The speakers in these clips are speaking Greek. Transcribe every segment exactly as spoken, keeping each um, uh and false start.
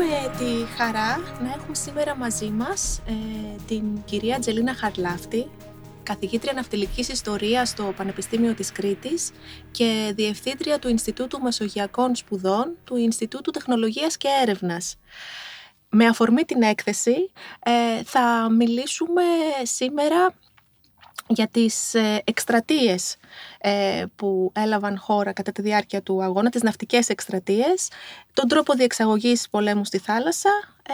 Έχουμε τη χαρά να έχουμε σήμερα μαζί μας ε, την κυρία Τζελίνα Χαρλάφτη, καθηγήτρια ναυτιλικής ιστορίας στο Πανεπιστήμιο της Κρήτης και διευθύντρια του Ινστιτούτου Μεσογειακών Σπουδών του Ινστιτούτου Τεχνολογίας και Έρευνας. Με αφορμή την έκθεση ε, θα μιλήσουμε σήμερα για τις εκστρατείες ε, που έλαβαν χώρα κατά τη διάρκεια του αγώνα, τις ναυτικές εκστρατείες, τον τρόπο διεξαγωγής πολέμου στη θάλασσα ε,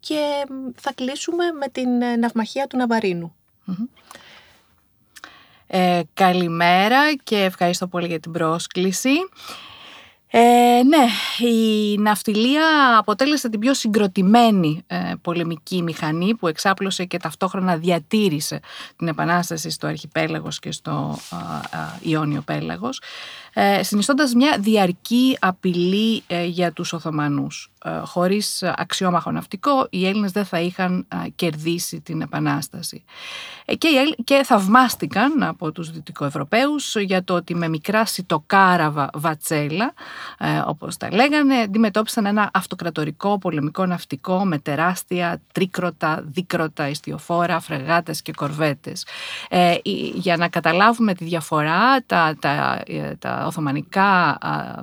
και θα κλείσουμε με την ναυμαχία του Ναυαρίνου. Mm-hmm. Ε, καλημέρα και ευχαριστώ πολύ για την πρόσκληση. Ε, ναι, η ναυτιλία αποτέλεσε την πιο συγκροτημένη ε, πολεμική μηχανή που εξάπλωσε και ταυτόχρονα διατήρησε την επανάσταση στο Αρχιπέλαγος και στο ε, ε, Ιόνιο Πέλαγος, ε, συνιστώντας μια διαρκή απειλή ε, για τους Οθωμανούς. Ε, χωρίς αξιόμαχο ναυτικό, οι Έλληνες δεν θα είχαν ε, κερδίσει την επανάσταση. Ε, και, οι, και θαυμάστηκαν από τους Δυτικοευρωπαίους για το ότι με μικρά σιτοκάραβα βατσέλα, Ε, όπως τα λέγανε, αντιμετώπισαν ένα αυτοκρατορικό πολεμικό ναυτικό με τεράστια τρίκρωτα, δίκρωτα, ιστιοφόρα, φρεγάτες και κορβέτες. Ε, για να καταλάβουμε τη διαφορά, τα, τα, τα οθωμανικά α,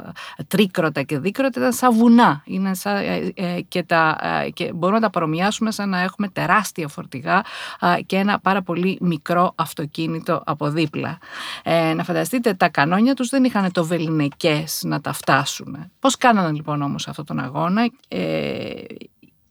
τρίκρωτα και δίκρωτα ήταν σαν βουνά. Είναι σαν, ε, ε, και, τα, ε, και μπορούμε να τα παρομοιάσουμε σαν να έχουμε τεράστια φορτηγά α, και ένα πάρα πολύ μικρό αυτοκίνητο από δίπλα. Ε, να φανταστείτε, τα κανόνια τους δεν είχαν το βεληνικές να τα φτάσουν. Πώς κάνανε λοιπόν όμως αυτόν τον αγώνα? Ε,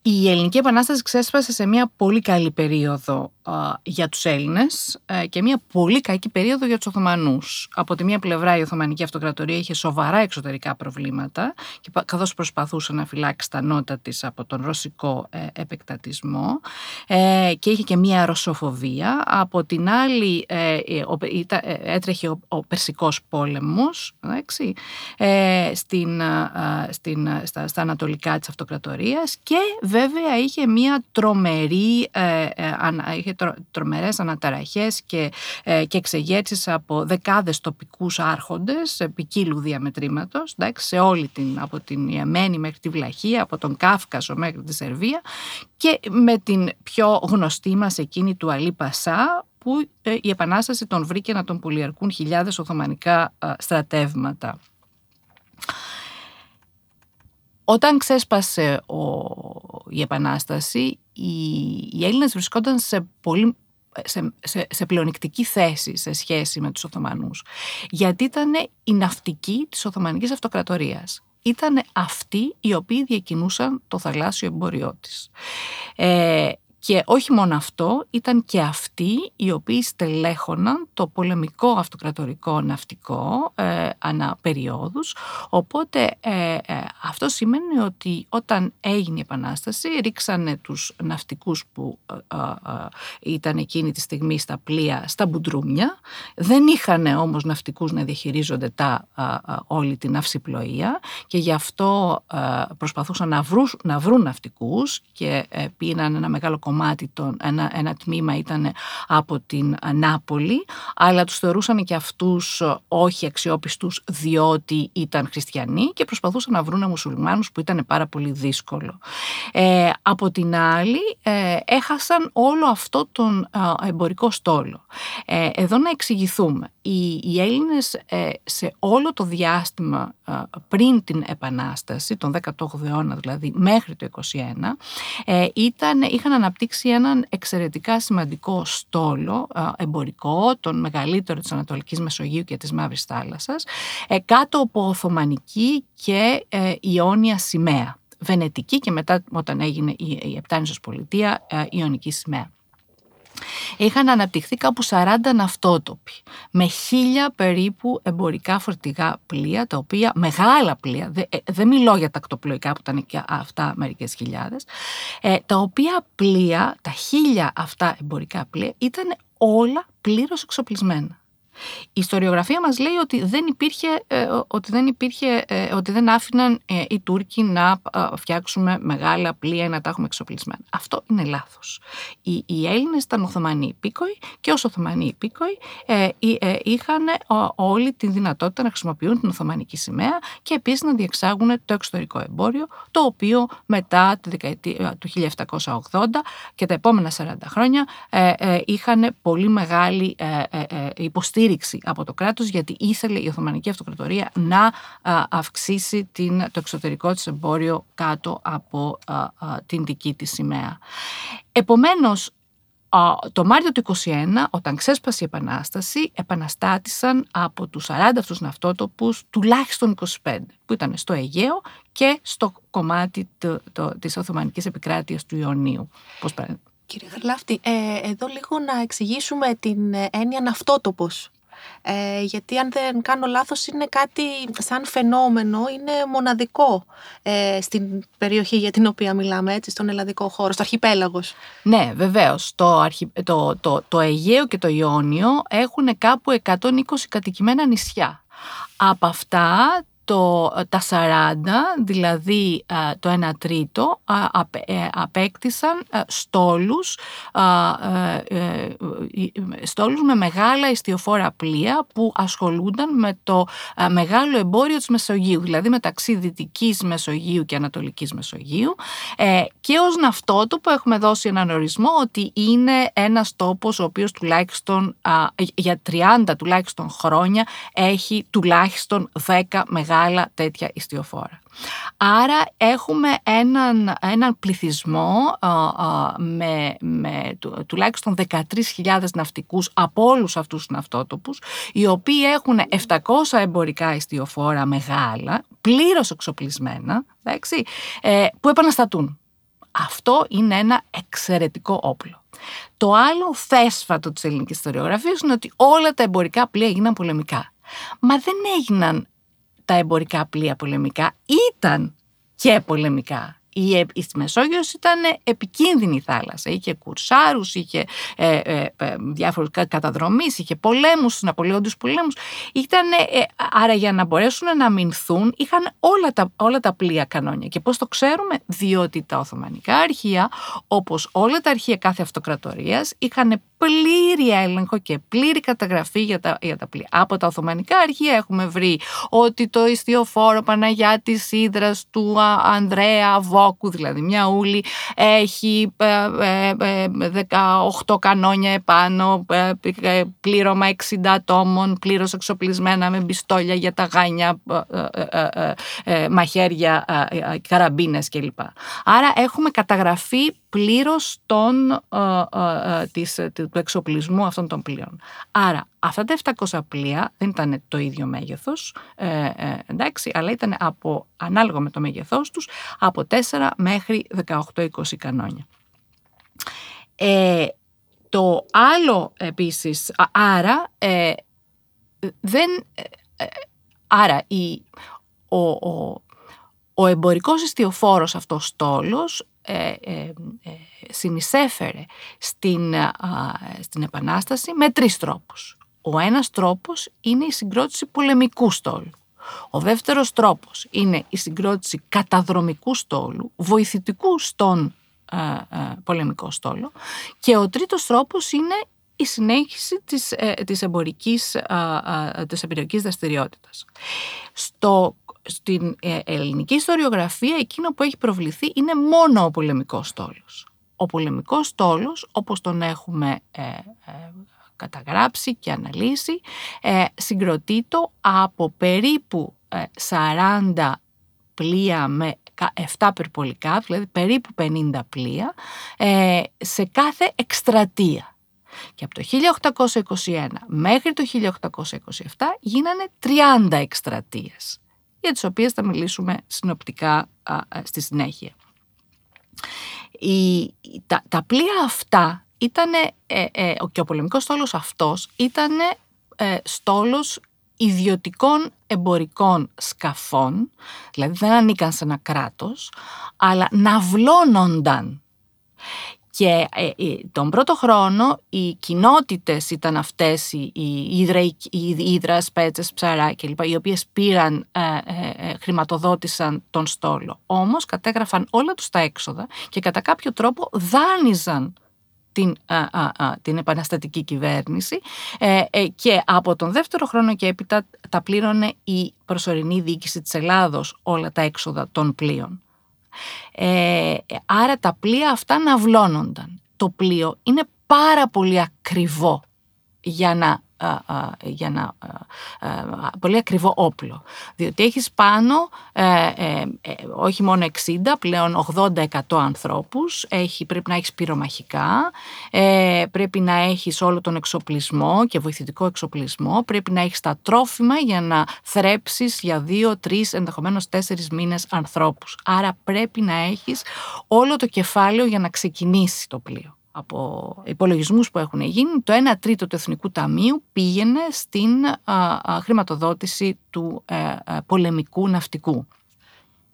η Ελληνική Επανάσταση ξέσπασε σε μια πολύ καλή περίοδο ε, για τους Έλληνες ε, και μια πολύ κακή περίοδο για τους Οθωμανούς. Από τη μία πλευρά η Οθωμανική Αυτοκρατορία είχε σοβαρά εξωτερικά προβλήματα και, καθώς προσπαθούσε να φυλάξει τα νότα της από τον ρωσικό ε, επεκτατισμό ε, και είχε και μια ρωσοφοβία. Από την άλλη ε, ο, ήταν, έτρεχε ο, ο Περσικός πόλεμος ε, στην, ε, στην, στα, στα ανατολικά της Αυτοκρατορίας και βέβαια είχε μια τρομερή, ε, ε, είχε τρο, τρομερές αναταραχές και, ε, και εξεγέρσεις από δεκάδες τοπικούς άρχοντες ποικίλου διαμετρήματος, εντάξει, σε όλη την, από την Ιεμένη μέχρι τη Βλαχία, από τον Κάφκασο μέχρι τη Σερβία και με την πιο γνωστή μας εκείνη του Αλί Πασά, που ε, η Επανάσταση τον βρήκε να τον πολιαρκούν χιλιάδες οθωμανικά ε, στρατεύματα. Όταν ξέσπασε ο, η Επανάσταση, οι, οι Έλληνες βρισκόταν σε, πολύ, σε, σε, σε πλεονεκτική θέση σε σχέση με τους Οθωμανούς, γιατί ήταν η ναυτική της Οθωμανικής Αυτοκρατορίας. Ήταν αυτοί οι οποίοι διακινούσαν το θαλάσσιο εμπόριό της. Ε, Και όχι μόνο αυτό, ήταν και αυτοί οι οποίοι στελέχωναν το πολεμικό αυτοκρατορικό ναυτικό ε, ανά περιόδους. Οπότε ε, ε, αυτό σημαίνει ότι όταν έγινε η Επανάσταση, ρίξανε τους ναυτικούς που ε, ε, ήταν εκείνη τη στιγμή στα πλοία, στα μπουντρούμια. Δεν είχανε όμως ναυτικούς να διαχειρίζονται τα, ε, ε, όλη την αυσιπλοεία και γι' αυτό ε, προσπαθούσαν να, βρούς, να βρουν ναυτικούς και ε, πήραν ένα μεγάλο κομμάτι. Των, ένα, ένα τμήμα ήταν από την Νάπολη, αλλά τους θεωρούσαν και αυτούς όχι αξιόπιστους διότι ήταν χριστιανοί και προσπαθούσαν να βρουν μουσουλμάνους, που ήταν πάρα πολύ δύσκολο. Ε, από την άλλη ε, έχασαν όλο αυτό τον ε, εμπορικό στόλο. Ε, εδώ να εξηγηθούμε. Οι, οι Έλληνες ε, σε όλο το διάστημα ε, πριν την Επανάσταση, τον δέκατο όγδοο αιώνα δηλαδή μέχρι το είκοσι ένα, ε, ήταν, είχαν αναπτύξει έναν εξαιρετικά σημαντικό στόλο ε, εμπορικό, τον μεγαλύτερο της Ανατολικής Μεσογείου και της Μαύρης Θάλασσας, ε, κάτω από Οθωμανική και ε, Ιόνια Σημαία. Βενετική και μετά όταν έγινε η, η Επτάνησος Πολιτεία, ε, Ιονική Σημαία. Είχαν αναπτυχθεί κάπου σαράντα ναυτότοποι με χίλια περίπου εμπορικά φορτηγά πλοία, τα οποία μεγάλα πλοία, δεν δε μιλώ για τα ακτοπλοϊκά που ήταν και αυτά μερικές χιλιάδες, ε, τα οποία πλοία, τα χίλια αυτά εμπορικά πλοία ήταν όλα πλήρως εξοπλισμένα. Η ιστοριογραφία μας λέει ότι δεν υπήρχε, ότι δεν, υπήρχε, ότι δεν άφηναν οι Τούρκοι να φτιάξουμε μεγάλα πλοία ή να τα έχουμε εξοπλισμένα. Αυτό είναι λάθος. Οι, οι Έλληνες ήταν Οθωμανοί υπήκοοι και ως Οθωμανοί υπήκοοι είχαν όλη τη δυνατότητα να χρησιμοποιούν την Οθωμανική σημαία και επίσης να διεξάγουν το εξωτερικό εμπόριο, το οποίο μετά τη δεκαετία του χίλια επτακόσια ογδόντα και τα επόμενα σαράντα χρόνια είχαν πολύ μεγάλη υποστήριξη από το κράτος, γιατί ήθελε η Οθωμανική Αυτοκρατορία να αυξήσει την, το εξωτερικό της εμπόριο κάτω από την δική της σημαία. Επομένως, το Μάρτιο του είκοσι ένα, όταν ξέσπασε η Επανάσταση, επαναστάτησαν από τους σαράντα αυτούς ναυτότοπους τουλάχιστον είκοσι πέντε, που ήταν στο Αιγαίο και στο κομμάτι το, το, της Οθωμανικής επικράτειας του Ιωνίου. Πώς παρα... Κύριε Χαρλάφτη, ε, εδώ λίγο να εξηγήσουμε την έννοια ναυτότοπος. Ε, γιατί αν δεν κάνω λάθος είναι κάτι σαν φαινόμενο, είναι μοναδικό ε, στην περιοχή για την οποία μιλάμε, έτσι, στον ελλαδικό χώρο, στο Αρχιπέλαγος. Ναι, βεβαίως. Το, αρχι... το, το, το Αιγαίο και το Ιόνιο έχουν κάπου εκατόν είκοσι κατοικημένα νησιά. Από αυτά το, τα σαράντα, δηλαδή το ένα τρίτο, απέκτησαν στόλους, στόλους με μεγάλα ιστιοφόρα πλοία που ασχολούνταν με το μεγάλο εμπόριο της Μεσογείου, δηλαδή μεταξύ Δυτικής Μεσογείου και Ανατολικής Μεσογείου, και ως ναυτότοπο έχουμε δώσει έναν ορισμό ότι είναι ένας τόπος ο οποίος τουλάχιστον για τριάντα τουλάχιστον χρόνια έχει τουλάχιστον δέκα μεγάλα Μεγάλα τέτοια ιστιοφόρα. Άρα έχουμε έναν, έναν πληθυσμό α, α, με, με του, τουλάχιστον δεκατρείς χιλιάδες ναυτικούς από όλους αυτούς τους ναυτότοπους, οι οποίοι έχουν επτακόσια εμπορικά ιστιοφόρα μεγάλα, πλήρως εξοπλισμένα, εντάξει, ε, που επαναστατούν. Αυτό είναι ένα εξαιρετικό όπλο. Το άλλο θέσφατο της ελληνικής ιστοριογραφίας είναι ότι όλα τα εμπορικά πλοία έγιναν πολεμικά. Μα δεν έγιναν τα εμπορικά πλοία πολεμικά, ήταν και πολεμικά. Η Μεσόγειος ήταν επικίνδυνη θάλασσα, είχε κουρσάρους, είχε ε, ε, διάφορους καταδρομής, είχε πολέμους, τους Ναπολεόντιους πολέμους. Ήτανε, ε, άρα για να μπορέσουν να αμυνθούν είχαν όλα τα, όλα τα πλοία κανόνια. Και πώς το ξέρουμε? Διότι τα Οθωμανικά αρχεία, όπως όλα τα αρχεία κάθε αυτοκρατορίας, είχαν πλήρη έλεγχο και πλήρη καταγραφή για τα, για τα πλοία. Από τα Οθωμανικά αρχεία έχουμε βρει ότι το ιστιοφόρο Παναγιάτης Ύδρας, του Ανδρέα Βόκου, δηλαδή μια ούλη, έχει δεκαοκτώ κανόνια επάνω, πλήρωμα εξήντα ατόμων, πλήρως εξοπλισμένα με πιστόλια για τα γάνια, μαχαίρια, καραμπίνες κλπ. Άρα έχουμε καταγραφή πλήρως των, της, του εξοπλισμού αυτών των πλοίων. Άρα αυτά τα επτακόσια πλοία δεν ήταν το ίδιο μέγεθος, ε, εντάξει, αλλά ήταν από, ανάλογα με το μέγεθός τους, από τέσσερα μέχρι δεκαοκτώ είκοσι κανόνια. Ε, το άλλο επίσης, άρα, ε, δεν, ε, άρα η, ο, ο, ο εμπορικός ιστιοφόρος αυτός στόλος Ε, ε, ε, συνεισέφερε στην, α, στην Επανάσταση με τρεις τρόπους. Ο ένας τρόπος είναι η συγκρότηση πολεμικού στόλου. Ο δεύτερος τρόπος είναι η συγκρότηση καταδρομικού στόλου, βοηθητικού στον α, α, πολεμικό στόλο, και ο τρίτος τρόπος είναι η συνέχιση της, ε, της εμπορικής α, α, της εμπειρικής δραστηριότητας. Στο Στην ελληνική ιστοριογραφία εκείνο που έχει προβληθεί είναι μόνο ο πολεμικός στόλος. Ο πολεμικός στόλος, όπως τον έχουμε ε, ε, καταγράψει και αναλύσει, ε, συγκροτείται από περίπου ε, σαράντα πλοία με επτά περπολικά, δηλαδή περίπου πενήντα πλοία, ε, σε κάθε εκστρατεία. Και από το χίλια οκτακόσια είκοσι ένα μέχρι το χίλια οκτακόσια είκοσι επτά γίνανε τριάντα εκστρατείες, για τις οποίες θα μιλήσουμε συνοπτικά α, α, στη συνέχεια. Η, τα, τα πλοία αυτά ήτανε, ε, ε, και ο πολεμικός στόλος αυτός ήτανε ε, στόλος ιδιωτικών εμπορικών σκαφών, δηλαδή δεν ανήκαν σε ένα κράτος, αλλά ναυλώνονταν. Και ε, ε, τον πρώτο χρόνο οι κοινότητες ήταν αυτές, οι, οι, Ύδρα, οι, οι Ύδρα, Σπέτσες, Ψαρά κλπ, οι οποίες πήραν, ε, ε, χρηματοδότησαν τον στόλο. Όμως κατέγραφαν όλα τους τα έξοδα και κατά κάποιο τρόπο δάνειζαν την, α, α, α, την επαναστατική κυβέρνηση, ε, ε, και από τον δεύτερο χρόνο και έπειτα τα πλήρωνε η προσωρινή διοίκηση της Ελλάδος όλα τα έξοδα των πλοίων. Ε, άρα τα πλοία αυτά ναυλώνονταν. Το πλοίο είναι πάρα πολύ ακριβό για να, α, α, για να α, α, πολύ ακριβό όπλο, διότι έχεις πάνω ε, ε, ε, όχι μόνο εξήντα, πλέον ογδόντα εκατό ανθρώπους, έχει, πρέπει να έχεις πυρομαχικά, ε, πρέπει να έχεις όλο τον εξοπλισμό και βοηθητικό εξοπλισμό, πρέπει να έχεις τα τρόφιμα για να θρέψεις για δύο, τρεις, ενδεχομένως τέσσερις μήνες ανθρώπους. Άρα πρέπει να έχεις όλο το κεφάλαιο για να ξεκινήσει το πλοίο. Από υπολογισμούς που έχουν γίνει, το ένα τρίτο του Εθνικού Ταμείου πήγαινε στην α, α, χρηματοδότηση του ε, α, πολεμικού ναυτικού.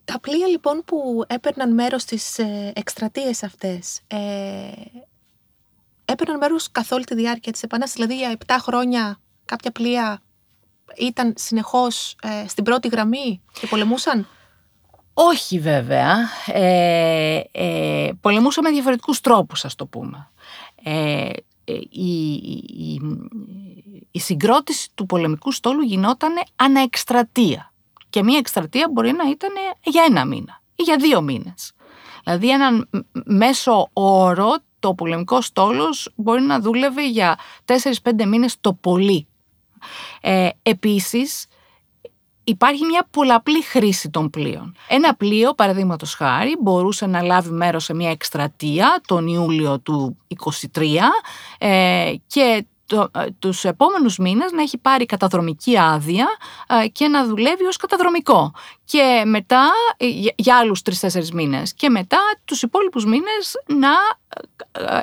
Τα πλοία λοιπόν που έπαιρναν μέρος στις ε, εκστρατείες αυτές, ε, έπαιρναν μέρος καθ' όλη τη διάρκεια της Επανάστασης, δηλαδή για επτά χρόνια κάποια πλοία ήταν συνεχώς ε, στην πρώτη γραμμή και πολεμούσαν? Όχι βέβαια, ε, ε, πολεμούσαμε με διαφορετικούς τρόπους, ας το πούμε. Ε, η, η, η συγκρότηση του πολεμικού στόλου γινόταν αναεκστρατεία και μία εκστρατεία μπορεί να ήταν για ένα μήνα ή για δύο μήνες. Δηλαδή έναν μέσο όρο το πολεμικό στόλος μπορεί να δούλευε για τέσσερις πέντε μήνες το πολύ. Ε, επίσης, υπάρχει μια πολλαπλή χρήση των πλοίων. Ένα πλοίο, παραδείγματος χάρη, μπορούσε να λάβει μέρος σε μια εκστρατεία τον Ιούλιο του είκοσι τρία ε, και το, ε, τους επόμενους μήνες να έχει πάρει καταδρομική άδεια ε, και να δουλεύει ως καταδρομικό. Και μετά, ε, για άλλους τρεις-τέσσερις μήνες, και μετά τους υπόλοιπους μήνες να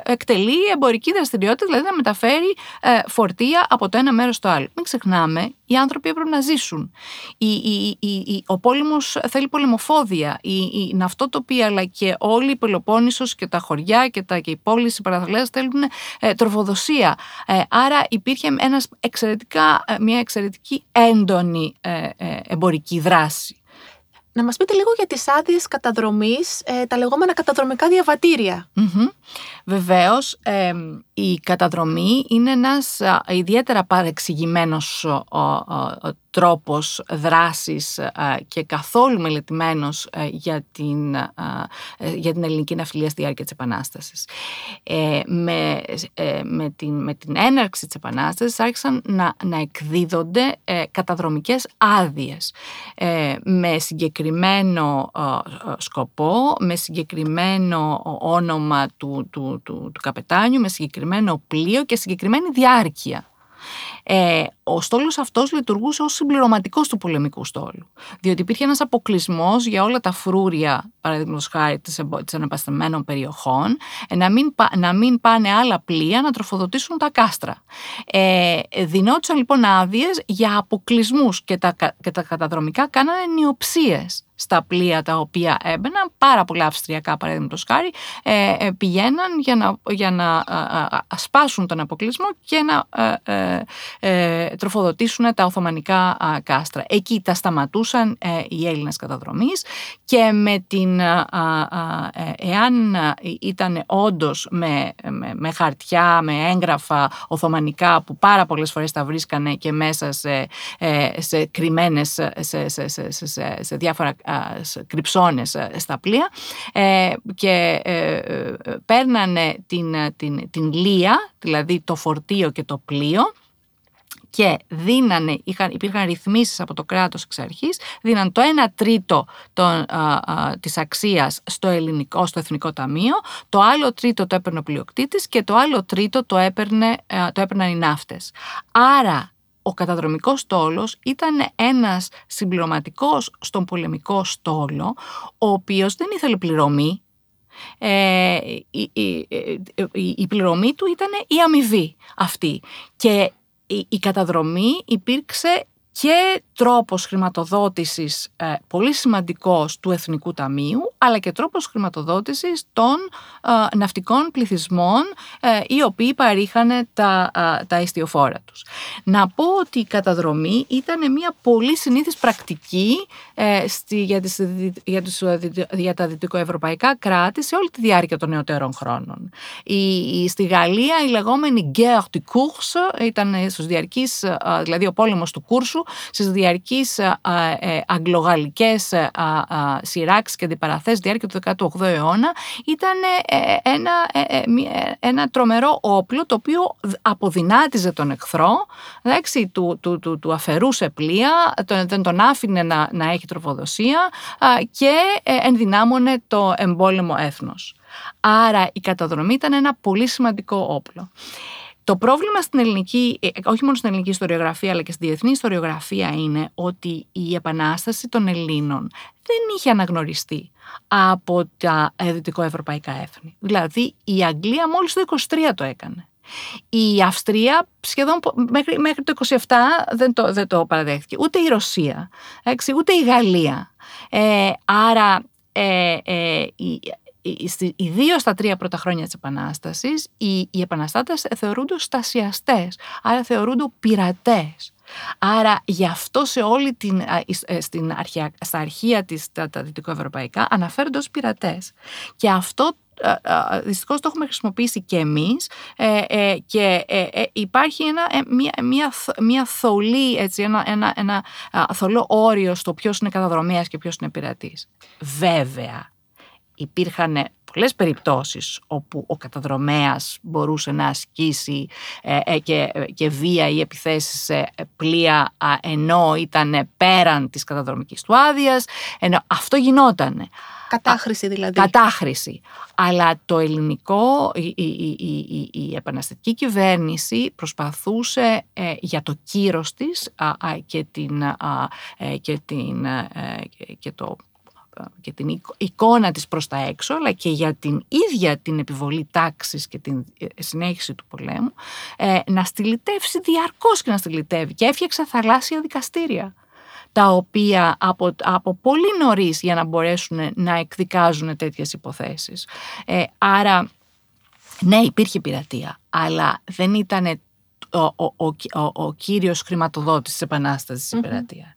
εκτελεί εμπορική δραστηριότητα, δηλαδή να μεταφέρει ε, φορτία από το ένα μέρος στο άλλο. Μην ξεχνάμε, οι άνθρωποι έπρεπε να ζήσουν. Η, η, η, η, ο πόλεμος θέλει πολεμοφόδια. Η, η ναυτοτοπία, αλλά και όλη η Πελοπόννησος και τα χωριά και, τα, και οι πόλεις, οι παραθαλάσσιες θέλουν ε, τροφοδοσία. Ε, άρα υπήρχε ένας εξαιρετικά, μια εξαιρετική έντονη ε, ε, εμπορική δράση. Να μας πείτε λίγο για τις άδειες καταδρομής, τα λεγόμενα καταδρομικά διαβατήρια. Mm-hmm. Βεβαίως, ε, η καταδρομή είναι ένας ιδιαίτερα παρεξηγημένος ο, ο, ο, τρόπος δράσης α, και καθόλου μελετημένος α, για, την, α, για την ελληνική ναυτιλία στη διάρκεια της Επανάστασης. Ε, με, ε, με, την, με την έναρξη της Επανάστασης άρχισαν να, να εκδίδονται ε, καταδρομικές άδειες ε, με συγκεκριμένο α, σκοπό, με συγκεκριμένο όνομα του, του, του, του καπετάνιου, με συγκεκριμένο πλοίο και συγκεκριμένη διάρκεια. Ε, ο στόλος αυτός λειτουργούσε ως συμπληρωματικός του πολεμικού στόλου, διότι υπήρχε ένας αποκλεισμός για όλα τα φρούρια, παραδείγματος χάρη της αναπασταμένων περιοχών, να μην, να μην πάνε άλλα πλοία να τροφοδοτήσουν τα κάστρα. Ε, δινόντουσαν λοιπόν άδειες για αποκλεισμούς και τα, και τα καταδρομικά κάνανε νιοψίες στα πλοία τα οποία έμπαιναν. Πάρα πολλά αυστριακά, παραδείγματος χάρη, ε, πηγαίναν για να, για να σπάσουν τον αποκλεισμό και να ε, ε, ε, τροφοδοτήσουν τα οθωμανικά ε, κάστρα. Εκεί τα σταματούσαν ε, οι Έλληνες καταδρομής και με την, ε, ε, εάν ήταν όντως με, με, με χαρτιά, με έγγραφα οθωμανικά που πάρα πολλές φορές τα βρίσκανε και μέσα σε, ε, σε κρυμμένες, σε, σε, σε, σε, σε, σε, σε διάφορα κρυψώνες στα πλοία, ε, και ε, παίρνανε την, την, την λία, δηλαδή το φορτίο και το πλοίο, και δίνανε, είχαν, υπήρχαν ρυθμίσεις από το κράτος εξ αρχής, δίναν το ένα τρίτο των, α, α, της αξίας στο ελληνικό, στο Εθνικό Ταμείο, το άλλο τρίτο το έπαιρνε ο πλειοκτήτης και το άλλο τρίτο το, έπαιρνε, α, το έπαιρναν οι ναύτες. Άρα ο καταδρομικός στόλος ήταν ένας συμπληρωματικός στον πολεμικό στόλο, ο οποίος δεν ήθελε πληρωμή. Ε, η, η, η, η πληρωμή του ήταν η αμοιβή αυτή. Και η, η καταδρομή υπήρξε και τρόπος χρηματοδότησης ε, πολύ σημαντικός του Εθνικού Ταμείου, αλλά και τρόπος χρηματοδότησης των ε, ναυτικών πληθυσμών ε, οι οποίοι παρήχανε τα, ε, τα ιστιοφόρα τους. Να πω ότι η καταδρομή ήταν μια πολύ συνήθις πρακτική ε, στη, για, τις, για, τους, για τα δυτικοευρωπαϊκά κράτη σε όλη τη διάρκεια των νεωτερών χρόνων. Η, η, στη Γαλλία η λεγόμενη guerre du Cours ήταν στους διαρκείς, ε, δηλαδή ο πόλεμος του Κούρσου, στις διαρκείς ε, ε, αγγλογαλλικές ε, ε, σειράξεις και αντιπαραθέσεις διάρκεια του δέκατου όγδοου αιώνα, ήταν ε, ένα, ε, ε, ένα τρομερό όπλο το οποίο αποδυνάτιζε τον εχθρό, εντάξει, του, του, του, του αφαιρούσε πλοία, τον, δεν τον άφηνε να, να έχει τροφοδοσία ε, και ενδυνάμωνε το εμπόλεμο έθνος. Άρα η καταδρομή ήταν ένα πολύ σημαντικό όπλο. Το πρόβλημα στην ελληνική, όχι μόνο στην ελληνική ιστοριογραφία, αλλά και στη διεθνή ιστοριογραφία, είναι ότι η επανάσταση των Ελλήνων δεν είχε αναγνωριστεί από τα δυτικοευρωπαϊκά έθνη. Δηλαδή η Αγγλία μόλις το είκοσι τρία το έκανε. Η Αυστρία σχεδόν μέχρι, μέχρι το είκοσι επτά δεν το, δεν το παραδέχθηκε. Ούτε η Ρωσία, έξι, ούτε η Γαλλία. Ε, άρα ε, ε, η ιδίως στα τρία πρώτα χρόνια της Επανάστασης, οι, οι επαναστάτες θεωρούνται στασιαστές, άρα θεωρούνται πειρατές. Άρα γι' αυτό σε όλη την, στην αρχαία, στα αρχεία της τα, τα δυτικοευρωπαϊκά αναφέρονται ως πειρατές. Και αυτό δυστυχώς το έχουμε χρησιμοποιήσει και εμείς ε, ε, και ε, ε, υπάρχει ένα, ε, μια, μια, μια θολή, έτσι, ένα, ένα, ένα θολό όριο στο ποιος είναι καταδρομέας και ποιος είναι πειρατής. Βέβαια, υπήρχαν πολλές περιπτώσεις όπου ο καταδρομέας μπορούσε να ασκήσει ε, και, και βία ή επιθέσεις σε πλοία, ενώ ήταν πέραν της καταδρομικής του άδειας. Ενώ αυτό γινότανε. Κατάχρηση δηλαδή. Κατάχρηση. Αλλά το ελληνικό, η, η, η, η, η επαναστατική κυβέρνηση προσπαθούσε ε, για το κύρος της α, α, και, την, α, ε, και, την, ε, και το... και την εικόνα της προς τα έξω, αλλά και για την ίδια την επιβολή τάξης και την συνέχιση του πολέμου, να στυλιτεύσει διαρκώς και να στυλιτεύει. Και έφτιαξε θαλάσσια δικαστήρια, τα οποία από, από πολύ νωρίς για να μπορέσουν να εκδικάζουν τέτοιες υποθέσεις. Ε, άρα, ναι, υπήρχε πειρατεία, αλλά δεν ήταν Ο, ο, ο, ο, ο κύριος χρηματοδότης της επανάστασης mm-hmm. η πειρατεία.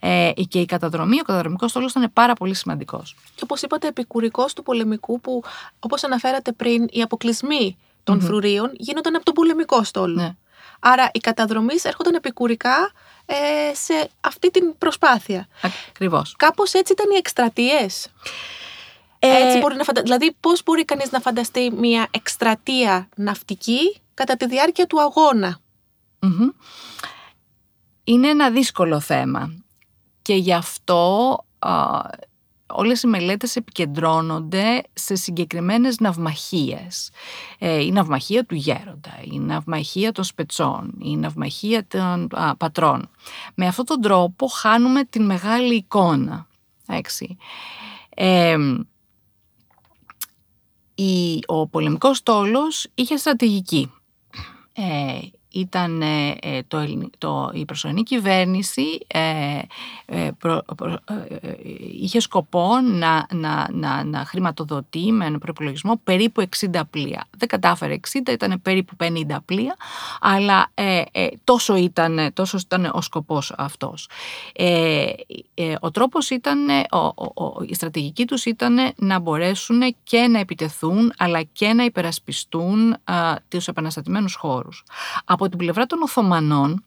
Ε, και η καταδρομή, ο καταδρομικός στόλος ήταν πάρα πολύ σημαντικός. Και όπως είπατε, επικουρικός του πολεμικού, που όπως αναφέρατε πριν, οι αποκλεισμοί των mm-hmm. φρουρίων γίνονταν από τον πολεμικό στόλο. Ναι. Άρα οι καταδρομείς έρχονταν επικουρικά ε, σε αυτή την προσπάθεια. Ακριβώς. Κάπως έτσι ήταν οι εκστρατείες. Ε, έτσι μπορεί να φαντα... Δηλαδή, πώς μπορεί κανείς να φανταστεί μια εκστρατεία ναυτική κατά τη διάρκεια του αγώνα? Mm-hmm. Είναι ένα δύσκολο θέμα και γι' αυτό α, όλες οι μελέτες επικεντρώνονται σε συγκεκριμένες ναυμαχίες. Ε, η ναυμαχία του Γέροντα, η ναυμαχία των Σπετσών, η ναυμαχία των α, Πατρών. Με αυτόν τον τρόπο χάνουμε την μεγάλη εικόνα. Έξι. Ε, η, ο πολεμικός στόλος είχε στρατηγική. Ε, ήταν ε, το, το, η προσωρινή κυβέρνηση ε, ε, προ, προ, ε, είχε σκοπό να, να, να, να χρηματοδοτεί με έναν προϋπολογισμό περίπου εξήντα πλοία. Δεν κατάφερε εξήντα, ήταν περίπου πενήντα πλοία, αλλά ε, ε, τόσο, ήταν, τόσο ήταν ο σκοπός αυτός. Ε, ε, ο τρόπος ήταν, ο, ο, ο, η στρατηγική τους ήταν να μπορέσουν και να επιτεθούν, αλλά και να υπερασπιστούν α, τους επαναστατημένους χώρους. Από την πλευρά των Οθωμανών,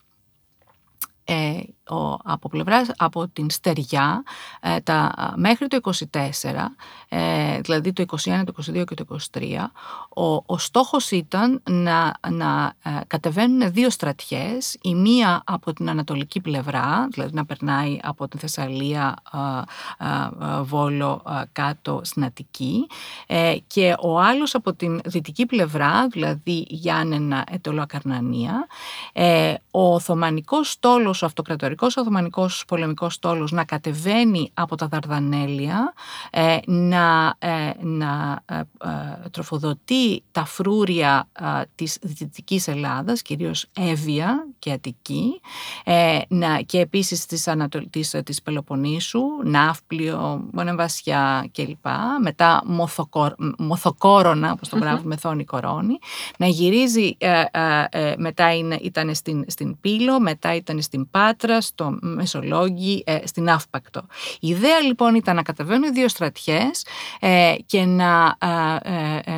ε, ο, από, πλευρά, από την στεριά, ε, τα, μέχρι το είκοσι τέσσερα, ε, δηλαδή το είκοσι ένα, το είκοσι δύο και το είκοσι τρία, ο, ο στόχος ήταν να, να ε, κατεβαίνουν δύο στρατιές, η μία από την ανατολική πλευρά, δηλαδή να περνάει από τη Θεσσαλία, ε, ε, Βόλο, ε, κάτω στην Αττική, ε, και ο άλλος από την δυτική πλευρά, δηλαδή Γιάννενα, Ετωλοακαρνανία. Ε, ο Οθωμανικός στόλος, ο ιστορικός Οθωμανικός πολεμικός στόλος να κατεβαίνει από τα Δαρδανέλια, να, να τροφοδοτεί τα φρούρια της Δυτικής Ελλάδας, κυρίως Εύβοια και Αττική, και επίσης της, Ανατολ... της, της Πελοποννήσου, Ναύπλιο, Μονεμβασιά κλπ. Μετά Μοθοκο... Μοθοκόρονα, όπως το γράφει, Μεθόνη Κορώνη, να γυρίζει, μετά ήταν στην, στην Πύλο, μετά ήταν στην Πάτρα, στο Μεσολόγγι, στην Αύπακτο. Η ιδέα λοιπόν ήταν να κατεβαίνουν οι δύο στρατιές και να,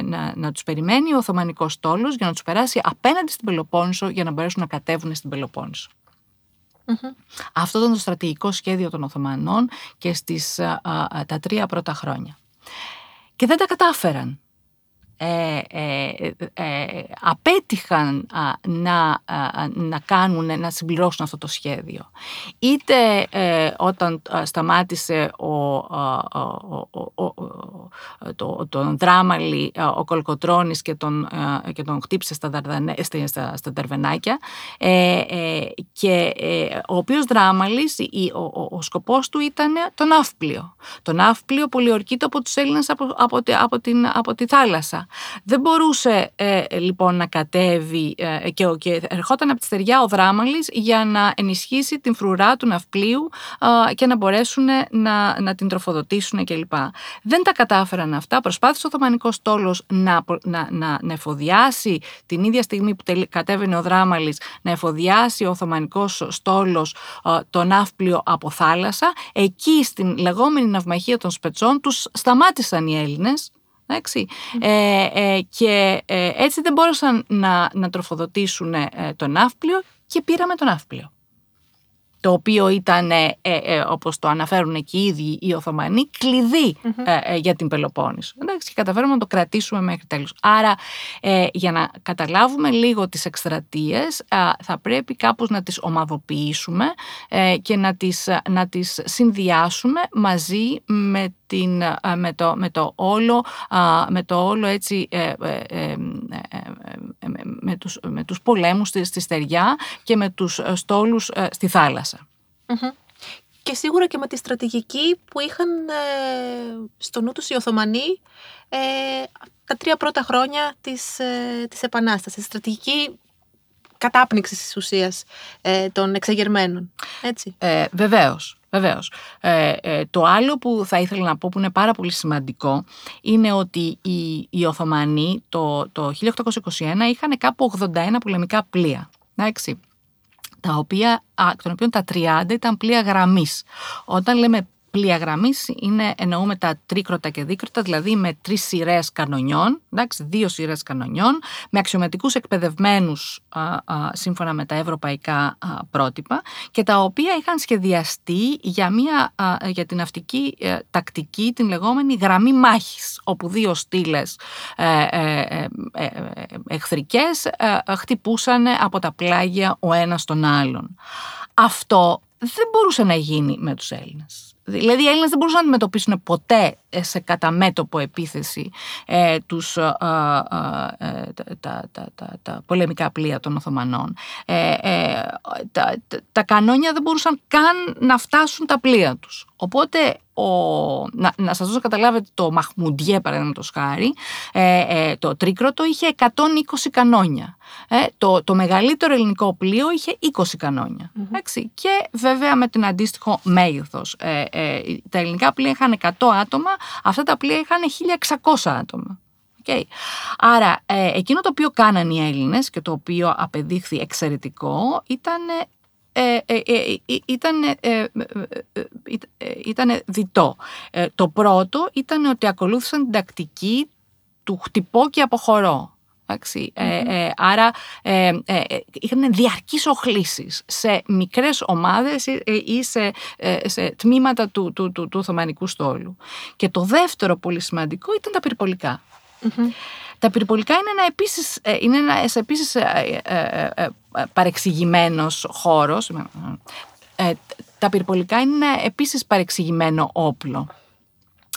να, να τους περιμένει ο Οθωμανικός στόλος για να τους περάσει απέναντι στην Πελοπόννησο, για να μπορέσουν να κατέβουν στην Πελοπόννησο. Mm-hmm. Αυτό ήταν το στρατηγικό σχέδιο των Οθωμανών και στις α, α, τα τρία πρώτα χρόνια. Και δεν τα κατάφεραν. Ε, ε, ε, απέτυχαν α, να, α, να κάνουν, να συμπληρώσουν αυτό το σχέδιο. Είτε ε, όταν α, σταμάτησε ο, α, ο, ο, ο, το, τον Δράμαλη α, ο Κολοκοτρώνης και τον, α, και τον χτύπησε στα, δαρδανέ, στα, στα, στα Δερβενάκια, ε, ε, και ε, ο οποίος Δράμαλης, η, ο, ο, ο σκοπός του ήταν το Ναύπλιο. Το Ναύπλιο πολιορκείται από τους Έλληνες από, από, από, την, από τη θάλασσα. Δεν μπορούσε ε, λοιπόν να κατέβει, ε, και, και ερχόταν από τη στεριά ο Δράμαλης για να ενισχύσει την φρουρά του ναυπλίου ε, και να μπορέσουν να, να την τροφοδοτήσουν κλπ. Δεν τα κατάφεραν αυτά. Προσπάθησε ο Οθωμανικός στόλος να, να, να, να εφοδιάσει την ίδια στιγμή που τελ, κατέβαινε ο Δράμαλης, να εφοδιάσει ο Οθωμανικός στόλος ε, το ναύπλιο από θάλασσα. Εκεί στην λεγόμενη ναυμαχία των Σπετσών τους σταμάτησαν οι Έλληνες. Mm. Ε, ε, και ε, έτσι δεν μπόρεσαν να, να τροφοδοτήσουν ε, το ναύπλιο και πήραμε το ναύπλιο, το οποίο ήταν, ε, ε, όπως το αναφέρουν και οι ίδιοι οι Οθωμανοί, κλειδί mm-hmm. ε, ε, για την Πελοπόννησο. Εντάξει, και καταφέρουμε να το κρατήσουμε μέχρι τέλους. Άρα, ε, για να καταλάβουμε λίγο τις εκστρατείες, ε, θα πρέπει κάπως να τις ομαδοποιήσουμε ε, και να τις, να τις συνδυάσουμε μαζί με, την, ε, με, το, με το όλο, ε, με το όλο έτσι, ε, ε, ε, ε, με, τους, με τους πολέμους στη, στη στεριά και με τους στόλους ε, στη θάλασσα. Mm-hmm. Και σίγουρα και με τη στρατηγική που είχαν ε, στο νου τους οι Οθωμανοί ε, τα τρία πρώτα χρόνια της, ε, της Επανάστασης, στρατηγική κατάπνιξης της ουσίας ε, των εξεγερμένων, έτσι. Ε, βεβαίως. Βεβαίως. Ε, ε, το άλλο που θα ήθελα να πω, που είναι πάρα πολύ σημαντικό, είναι ότι οι, οι Οθωμανοί το, το χίλια οκτακόσια είκοσι ένα είχαν κάπου ογδόντα ένα πολεμικά πλοία. Εντάξει. Τα οποία, των οποίων τα τριάντα ήταν πλοία γραμμής. Όταν λέμε πλοία γραμμής, είναι, εννοούμε τα τρίκρωτα και δίκρωτα, δηλαδή με τρεις σειρές κανονιών, εντάξει, δύο σειρές κανονιών, με αξιωματικούς εκπαιδευμένους α, α, σύμφωνα με τα ευρωπαϊκά α, πρότυπα, και τα οποία είχαν σχεδιαστεί για, μια, α, για την ναυτική α, τακτική, την λεγόμενη γραμμή μάχης, όπου δύο στήλες ε, ε, ε, ε, εχθρικές ε, ε, χτυπούσαν από τα πλάγια ο ένας τον άλλον. Αυτό δεν μπορούσε να γίνει με τους Έλληνες. Δηλαδή οι Έλληνες δεν μπορούσαν να αντιμετωπίσουν ποτέ σε καταμέτωπο επίθεση ε, τους, ε, ε, τα, τα, τα, τα πολεμικά πλοία των Οθωμανών. Ε, ε, τα, τα κανόνια δεν μπορούσαν καν να φτάσουν τα πλοία τους. Οπότε, ο, να, να σας δώσω καταλάβετε, το Μαχμουντιέ παραδείγματος χάρη, ε, ε, το τρίκροτο είχε εκατόν είκοσι κανόνια. Ε, το, το μεγαλύτερο ελληνικό πλοίο είχε είκοσι κανόνια. Mm-hmm. Έτσι, και βέβαια με την αντίστοιχο μέγεθος. Ε, ε, τα ελληνικά πλοία είχαν εκατό άτομα, αυτά τα πλοία είχαν χίλια εξακόσια άτομα. Okay. Άρα ε, εκείνο το οποίο κάναν οι Έλληνες και το οποίο απεδείχθη εξαιρετικό ήταν... Ε, ε, ε, ήταν, ε, ε, ήταν διτό. Ε, το πρώτο ήταν ότι ακολούθησαν την τακτική του χτυπώ και αποχωρώ. Mm-hmm. Ε, ε, άρα ε, ε, είχαν διαρκείς οχλήσεις σε μικρές ομάδες ή σε, ε, σε τμήματα του, του, του, του Οθωμανικού στόλου. Και το δεύτερο πολύ σημαντικό ήταν τα πυρπολικά. Mm-hmm. Τα πυρπολικά είναι ένα επίσης, είναι ένας επίσης ε, ε, ε, παρεξηγημένος χώρος. Ε, τα πυρπολικά είναι ένα επίσης παρεξηγημένο όπλο.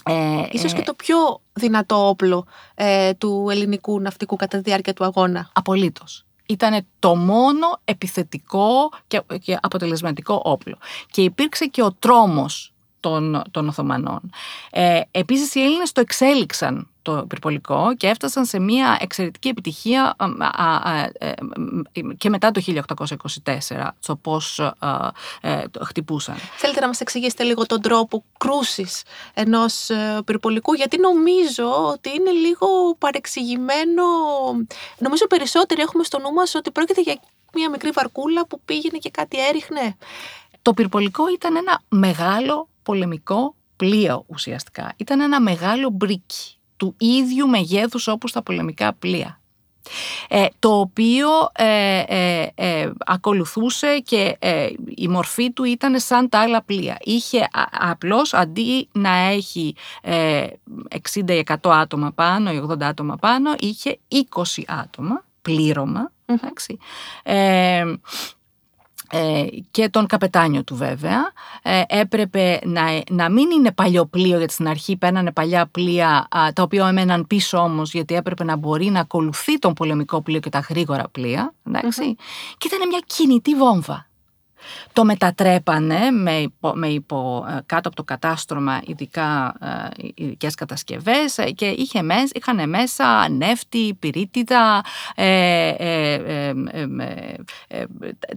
Ε, Ίσως και το πιο δυνατό όπλο ε, του ελληνικού ναυτικού κατά τη διάρκεια του αγώνα. Απολύτως. ήταν το μόνο επιθετικό και αποτελεσματικό όπλο. Και υπήρξε και ο τρόμος των, των Οθωμανών. Ε, επίσης οι Έλληνες το εξέλιξαν το πυρπολικό και έφτασαν σε μια εξαιρετική επιτυχία α, α, α, και μετά το χίλια οκτακόσια είκοσι τέσσερα, το πώς α, α, το χτυπούσαν. Θέλετε να μας εξηγήσετε λίγο τον τρόπο κρούσης ενός πυρπολικού, γιατί νομίζω ότι είναι λίγο παρεξηγημένο. Νομίζω περισσότεροι έχουμε στο νου μας ότι πρόκειται για μια μικρή βαρκούλα που πήγαινε και κάτι έριχνε. Το πυρπολικό ήταν ένα μεγάλο πολεμικό πλοίο ουσιαστικά. Ήταν ένα μεγάλο μπρίκι του ίδιου μεγέθους όπως τα πολεμικά πλοία, ε, το οποίο ε, ε, ε, ακολουθούσε και ε, η μορφή του ήταν σαν τα άλλα πλοία. Είχε απλώς, αντί να έχει ε, εξήντα εκατό άτομα πάνω ή ογδόντα άτομα πάνω, είχε είκοσι άτομα πλήρωμα, εντάξει, ε, και τον καπετάνιο του βέβαια. Ε, έπρεπε να, να μην είναι παλιό πλοίο, γιατί στην αρχή παίρνανε παλιά πλοία, α, τα οποία έμεναν πίσω όμως, γιατί έπρεπε να μπορεί να ακολουθεί τον πολεμικό πλοίο και τα γρήγορα πλοία, εντάξει. Mm-hmm. Και ήταν μια κινητή βόμβα. Το μετατρέπανε με, υπο, με υπο, κάτω από το κατάστρωμα ειδικά ε, ειδικές κατασκευές και είχε, είχαν μέσα νεύτη, πυρίτιδα, ε, ε, ε, ε, ε,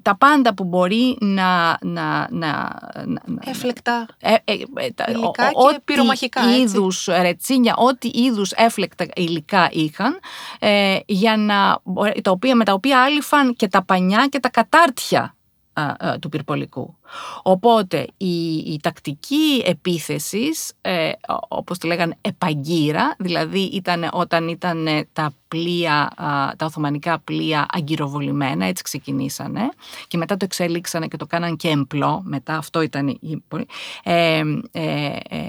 τα πάντα που μπορεί να... να, να, να έφλεκτα ε, ε, ε, τα, υλικά ο, και πυρομαχικά. Ό,τι είδους ρετσίνια, ό,τι είδους έφλεκτα υλικά είχαν, ε, για να, τα οποία, με τα οποία άλυφαν και τα πανιά και τα κατάρτια του πυρπολικού. Οπότε η, η τακτική επίθεσης, ε, όπως τη λέγανε επαγκύρα, δηλαδή ήταν όταν ήταν τα πλοία, τα οθωμανικά πλοία αγκυροβολημένα, έτσι ξεκινήσανε και μετά το εξελίξανε και το κάναν και εμπλό μετά, αυτό ήταν η, ε, ε, ε,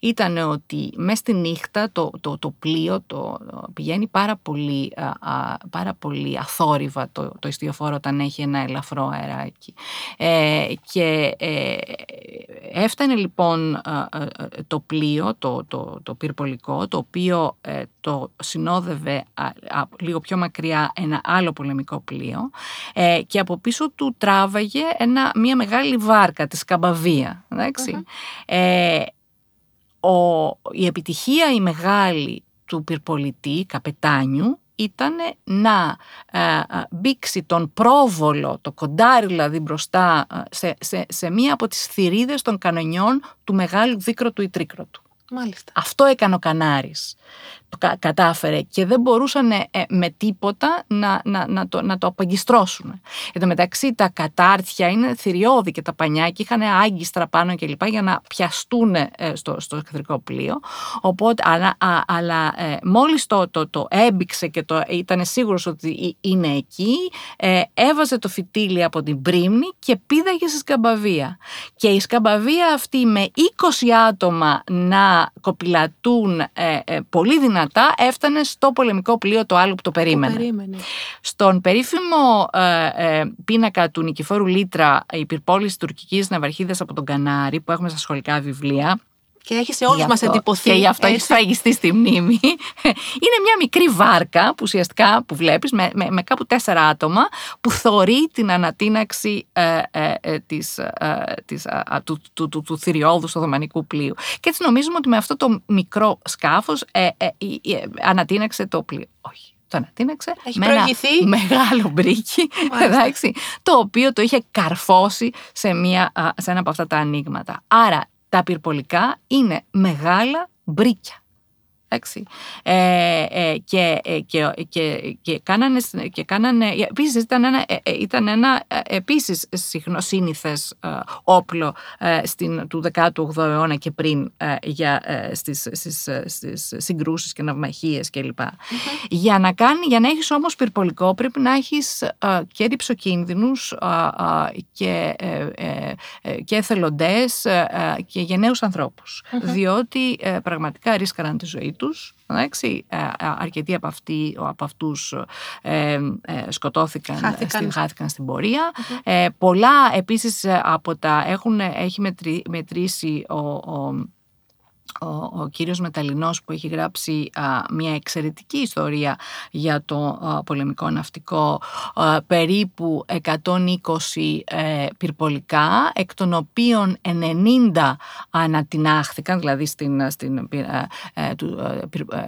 ήταν ότι μέσα στη νύχτα το, το, το πλοίο το, πηγαίνει πάρα πολύ, α, πάρα πολύ αθόρυβα το, το ιστιοφόρο όταν έχει ένα ελαφρό αεράκι, ε, και Και ε, έφτανε λοιπόν το πλοίο, το, το, το πυρπολικό, το οποίο ε, το συνόδευε α, α, λίγο πιο μακριά ένα άλλο πολεμικό πλοίο, ε, και από πίσω του τράβαγε ένα, μια μεγάλη βάρκα της Καμπαβία. Mm-hmm. ε, ο, η επιτυχία η μεγάλη του πυρπολιτή, καπετάνιου, ήταν να μπήξει τον πρόβολο, το κοντάρι δηλαδή μπροστά, σε, σε, σε μία από τις θηρίδες των κανονιών του μεγάλου δίκροτου ή τρίκροτου. Μάλιστα. Αυτό έκανε ο Κανάρης. Το κα, κατάφερε και δεν μπορούσαν ε, με τίποτα να, να, να το, να το απαγκιστρώσουν. Εν τω μεταξύ τα κατάρτια είναι θηριώδη και τα πανιάκια είχαν άγκιστρα πάνω και λοιπά για να πιαστούν ε, στο, στο εχθρικό πλοίο. Οπότε, αλλά α, αλλά ε, μόλις το, το, το έμπηξε και το, ήταν σίγουρος ότι είναι εκεί, ε, έβαζε το φυτίλι από την πρίμνη και πήδαγε στη σκαμπαβία. Και η σκαμπαβία αυτή με είκοσι άτομα να κοπηλατούν ε, ε, πολύ δυνατά, έφτανε στο πολεμικό πλοίο το άλλο που το περίμενε. Το περίμενε. Στον περίφημο ε, ε, πίνακα του Νικηφόρου Λίτρα, η πυρπόληση τουρκικής ναυαρχίδας από τον Κανάρη, που έχουμε στα σχολικά βιβλία. Και έχει σε όλους μας εντυπωθεί. Και γι' αυτό έχει σφραγιστεί στη μνήμη. Είναι μια μικρή βάρκα που ουσιαστικά που βλέπεις με, με, με κάπου τέσσερα άτομα που θωρεί την ανατείναξη ε, ε, της, ε, της, α, του, του, του, του θηριώδους οθωμανικού πλοίου. Και έτσι νομίζουμε ότι με αυτό το μικρό σκάφος ε, ε, ε, ε, ανατείναξε το πλοίο. Όχι. Το ανατείναξε με ένα μεγάλο μπρίκι, εντάξει, το οποίο το είχε καρφώσει σε, μια, σε ένα από αυτά τα ανοίγματα. Άρα τα πυρπολικά είναι μεγάλα μπρίκια. Εντάξει. Ε, ε, και, ε, και, και, και κάνανε... Και κάνανε επίσης ήταν ένα, ε, ήταν ένα επίσης συχνό, σύνηθες ε, όπλο ε, στην, του δέκατου όγδοου αιώνα και πριν ε, για, ε, στις, στις, στις συγκρούσεις και ναυμαχίες κλπ. Mm-hmm. Για να, για να έχεις όμως πυρπολικό πρέπει να έχεις ε, και ρυψοκίνδυνους ε, ε, και, ε, ε, και εθελοντές ε, ε, και γενναίους ανθρώπους. Mm-hmm. Διότι ε, πραγματικά ρίσκαραν τη ζωή τους. Εντάξει, αρκετοί από, αυτοί, από αυτούς ε, ε, σκοτώθηκαν, χάθηκαν. Στην, χάθηκαν στην πορεία. Mm-hmm. Ε, πολλά επίσης από τα έχουν, έχει μετρήσει ο, ο ο, ο κύριος Μεταλληνός, που έχει γράψει α, μια εξαιρετική ιστορία για το α, πολεμικό ναυτικό, α, περίπου εκατόν είκοσι ε, πυρπολικά, εκ των οποίων ενενήντα ανατινάχθηκαν, δηλαδή στην, στην, ε, ε, του, ε, ε,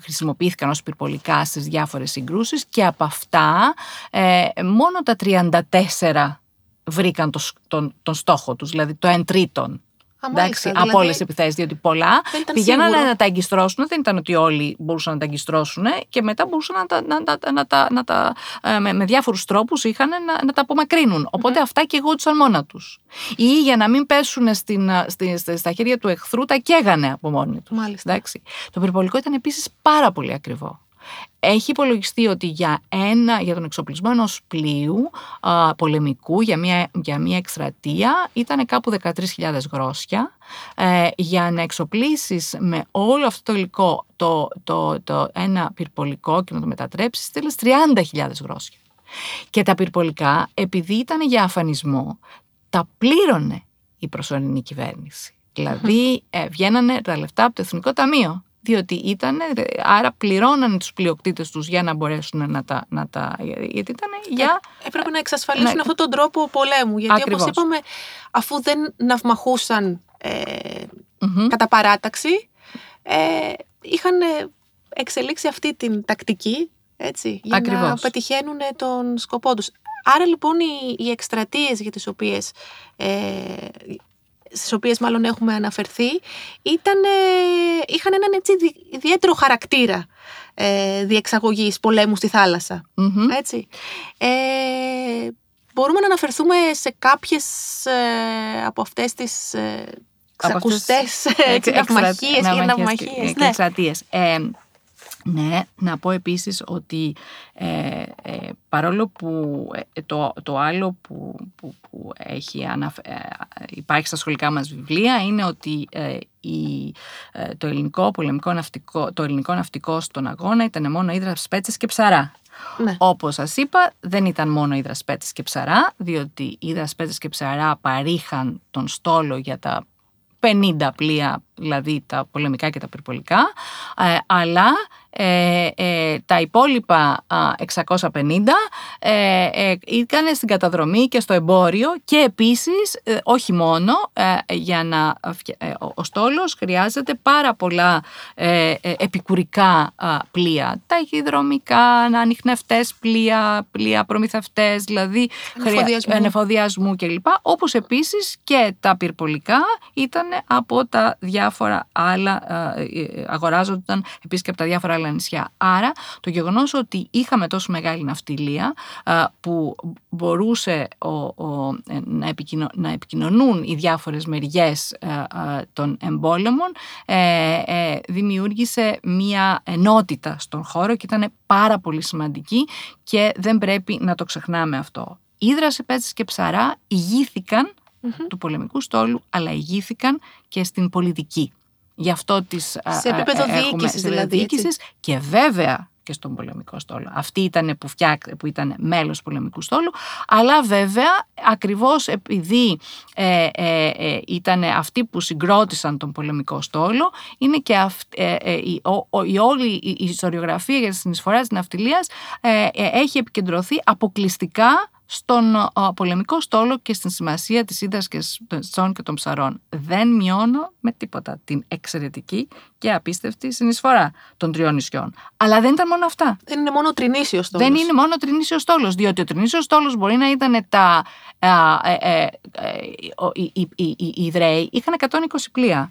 χρησιμοποιήθηκαν ως πυρπολικά στις διάφορες συγκρούσεις, και από αυτά ε, μόνο τα τριάντα τέσσερα βρήκαν το, τον, τον στόχο τους, δηλαδή το εν τρίτον. Εντάξει, δηλαδή, από όλες τις επιθέσεις, διότι πολλά πηγαίνανε να τα αγκιστρώσουν, δεν ήταν ότι όλοι μπορούσαν να τα αγκιστρώσουν, και μετά μπορούσαν να τα, να, να, να τα, να τα με, με διάφορους τρόπους είχαν να, να τα απομακρύνουν. Οπότε mm-hmm. αυτά καιγόντουσαν μόνα τους. Ή για να μην πέσουν στην, στην, στα χέρια του εχθρού, τα καίγανε από μόνοι τους. Εντάξει. Το πυρπολικό ήταν επίσης πάρα πολύ ακριβό. Έχει υπολογιστεί ότι για, ένα, για τον εξοπλισμό ενός πλοίου α, πολεμικού για μια, για μια εκστρατεία ήταν κάπου δεκατρείς χιλιάδες γρόσια. Ε, για να εξοπλίσεις με όλο αυτό το υλικό το, το, το ένα πυρπολικό και να το μετατρέψεις, θέλεις τριάντα χιλιάδες γρόσια. Και τα πυρπολικά, επειδή ήταν για αφανισμό, τα πλήρωνε η προσωρινή κυβέρνηση. Δηλαδή ε, βγαίνανε τα λεφτά από το Εθνικό Ταμείο. Διότι ήταν, άρα πληρώνανε τους πλειοκτήτες τους για να μπορέσουν να τα... Να τα γιατί ήταν για... Έπρεπε να εξασφαλίσουν ναι. αυτόν τον τρόπο πολέμου. Γιατί ακριβώς. όπως είπαμε, αφού δεν ναυμαχούσαν ε, mm-hmm. κατά παράταξη, ε, είχαν εξελίξει αυτή την τακτική, έτσι, για ακριβώς. να πετυχαίνουν τον σκοπό τους. Άρα λοιπόν οι, οι εκστρατείες για τις οποίες... Ε, στις οποίες μάλλον έχουμε αναφερθεί, ήταν, είχαν έναν έτσι ιδιαίτερο χαρακτήρα ε, διεξαγωγής πολέμου στη θάλασσα. Mm-hmm. Έτσι. Ε, μπορούμε να αναφερθούμε σε κάποιες ε, από αυτές τις ε, ξακουστές ναυμαχίες ή ναυμαχίες. Εκστρατείες. Ναι, να πω επίσης ότι ε, ε, παρόλο που ε, το, το άλλο που, που, που έχει αναφ... ε, υπάρχει στα σχολικά μας βιβλία είναι ότι ε, η, ε, το, ελληνικό πολεμικό ναυτικό, το ελληνικό ναυτικό στον αγώνα ήταν μόνο Ύδρα, Σπέτσες και Ψαρά. Ναι. Όπως σας είπα, δεν ήταν μόνο Ύδρα, Σπέτσες και Ψαρά, διότι Ύδρα, Σπέτσες και Ψαρά παρήχαν τον στόλο για τα πενήντα πλοία, δηλαδή τα πολεμικά και τα πυρπολικά, ε, αλλά ε, ε, τα υπόλοιπα εξακόσια πενήντα ε, ε, ήταν στην καταδρομή και στο εμπόριο, και επίσης ε, όχι μόνο ε, για να ε, ο, ο στόλος χρειάζεται πάρα πολλά ε, ε, επικουρικά ε, πλοία, ταχυδρομικά, ανιχνευτές πλοία, πλοία προμηθευτές, δηλαδή ενεφοδιασμού, ενεφοδιασμού κλπ, όπως επίσης και τα πυρπολικά ήταν από τα διάφορα άλλα, ε, ε, αγοράζονταν επίσης και από τα διάφορα άλλα νησιά. Άρα το γεγονός ότι είχαμε τόσο μεγάλη ναυτιλία ε, που μπορούσε ο, ο, ε, να, επικοινω, να επικοινωνούν οι διάφορες μεριές ε, ε, των εμπόλεμων ε, ε, δημιούργησε μια ενότητα στον χώρο και ήταν πάρα πολύ σημαντική και δεν πρέπει να το ξεχνάμε αυτό. Ύδρα, Σπέτσες και Ψαρά ηγήθηκαν Mm-hmm. του πολεμικού στόλου, αλλά ηγήθηκαν και στην πολιτική. Γι' αυτό τις σε επίπεδο διοίκησης δηλαδή. Και βέβαια και στον πολεμικό στόλο. Αυτή ήταν που, που ήταν μέλος πολεμικού στόλου, αλλά βέβαια ακριβώς επειδή ε, ε, ε, ήταν αυτοί που συγκρότησαν τον πολεμικό στόλο, είναι και αυ, ε, ε, η, ο, η όλη η ιστοριογραφία για τη συνεισφορά της ναυτιλίας ε, ε, έχει επικεντρωθεί αποκλειστικά στον πολεμικό στόλο και στην σημασία της Ύδρας και των Ψαρών. Δεν μειώνω με τίποτα την εξαιρετική και απίστευτη συνεισφορά των τριών νησιών. Αλλά δεν ήταν μόνο αυτά. Δεν είναι μόνο τρινήσιος στόλος. Δεν είναι μόνο τρινήσιος στόλος, διότι ο τρινήσιος στόλος μπορεί να ήταν τα... Οι Ιδραίοι είχαν εκατόν είκοσι πλοία.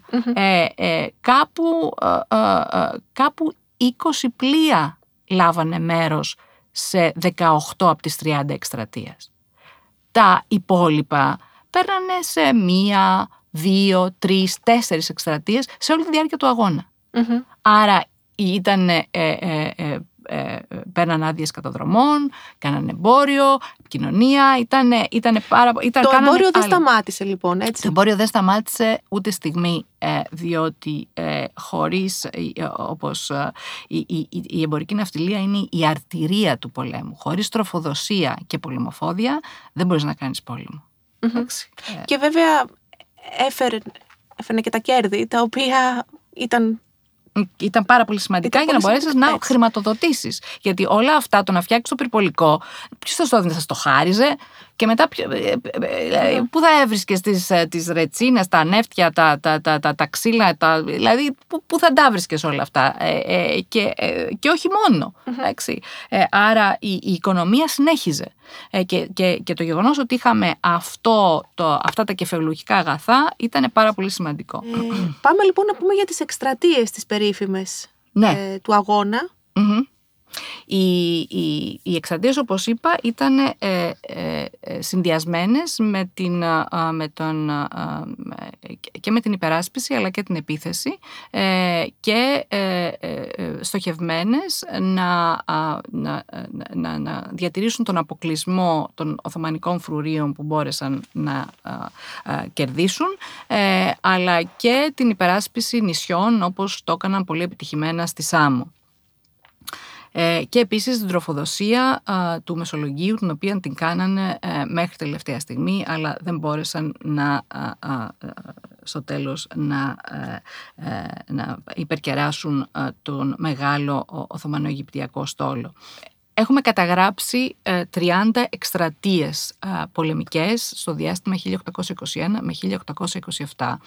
Κάπου είκοσι πλοία λάβανε μέρος σε δεκαοκτώ από τις τριάντα εκστρατείες. Τα υπόλοιπα πέρανε σε μία, δύο, τρεις, τέσσερις εκστρατείες σε όλη τη διάρκεια του αγώνα. Mm-hmm. Άρα ήτανε, ε, ε, ε, ε, παίρναν άδειες καταδρομών, κάνανε εμπόριο, επικοινωνία, ήτανε, ήτανε πάρα, ήταν, το εμπόριο δεν άλλη. σταμάτησε λοιπόν, έτσι. Το εμπόριο δεν σταμάτησε ούτε στιγμή, διότι ε, χωρίς, ε, όπως ε, η, η, η εμπορική ναυτιλία είναι η αρτηρία του πολέμου. Χωρίς τροφοδοσία και πολεμοφόδια δεν μπορείς να κάνεις πόλεμο. Mm-hmm. Και βέβαια έφερε έφερνε και τα κέρδη, τα οποία ήταν... Ήταν πάρα πολύ σημαντικά ήταν για πολύ να μπορέσεις να χρηματοδοτήσεις. Γιατί όλα αυτά, το να φτιάξεις το πυρπολικό, ποιος θα στο έδινε, θα στο χάριζε, και μετά mm. πού θα έβρισκες τις, τις ρετσίνες, τα νεύτια, τα, τα, τα, τα, τα ξύλα, τα, δηλαδή πού θα τα βρίσκες όλα αυτά. Ε, ε, και, ε, και όχι μόνο. Mm-hmm. Ε, άρα η, η οικονομία συνέχιζε. Ε, και, και, και το γεγονός ότι είχαμε αυτό, το, αυτά τα κεφαλουχικά αγαθά ήταν πάρα πολύ σημαντικό. Ε, πάμε λοιπόν να πούμε για τις εκστρατείες τις περίφημες, ναι. ε, του αγώνα. Mm-hmm. Οι, οι, οι εξαντίες, όπως είπα, ήταν ε, ε, συνδυασμένες με την, ε, με τον, ε, και με την υπεράσπιση αλλά και την επίθεση, ε, και ε, ε, στοχευμένες να, να, να, να διατηρήσουν τον αποκλεισμό των Οθωμανικών φρουρίων που μπόρεσαν να ε, ε, κερδίσουν, ε, αλλά και την υπεράσπιση νησιών, όπως το έκαναν πολύ επιτυχημένα στη Σάμο. Και επίσης την τροφοδοσία α, του Μεσολογγίου, την οποία την κάνανε ε, μέχρι τελευταία στιγμή, αλλά δεν μπόρεσαν να, α, α, στο τέλος να, ε, να υπερκεράσουν α, τον μεγάλο Οθωμανο-Αιγυπτιακό στόλο. Έχουμε καταγράψει ε, τριάντα εκστρατείες ε, πολεμικές στο διάστημα χίλια οκτακόσια είκοσι ένα με χίλια οκτακόσια είκοσι επτά.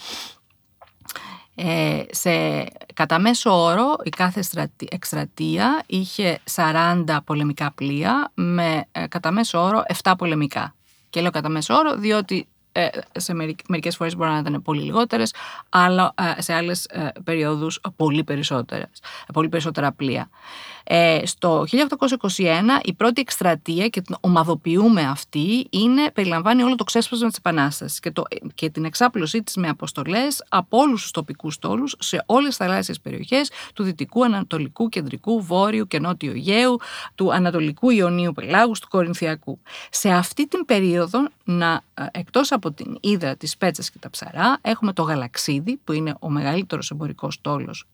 Ε, σε, κατά μέσο όρο η κάθε εκστρατεία είχε σαράντα πολεμικά πλοία με ε, κατά μέσο όρο επτά πολεμικά. Και λέω κατά μέσο όρο διότι ε, σε μερικ, μερικές φορές μπορεί να ήταν πολύ λιγότερες, αλλά ε, σε άλλες ε, περιόδους πολύ, περισσότερες, πολύ περισσότερα πλοία. Ε, στο χίλια οκτακόσια είκοσι ένα η πρώτη εκστρατεία, και την ομαδοποιούμε αυτή, είναι, περιλαμβάνει όλο το ξέσπασμα της Επανάστασης και, το, και την εξάπλωσή της με αποστολές από όλους τους τοπικούς στόλους σε όλες τις θαλάσσιες περιοχές του Δυτικού, Ανατολικού, Κεντρικού, Βόρειου και Νότιου Αιγαίου, του Ανατολικού Ιωνίου Πελάγους, του Κορινθιακού. Σε αυτή την περίοδο, να, εκτός από την Ύδρα, τις Σπέτσες και τα Ψαρά, έχουμε το Γαλαξίδι, που είναι ο μεγαλύτερος εμπορικός στόλος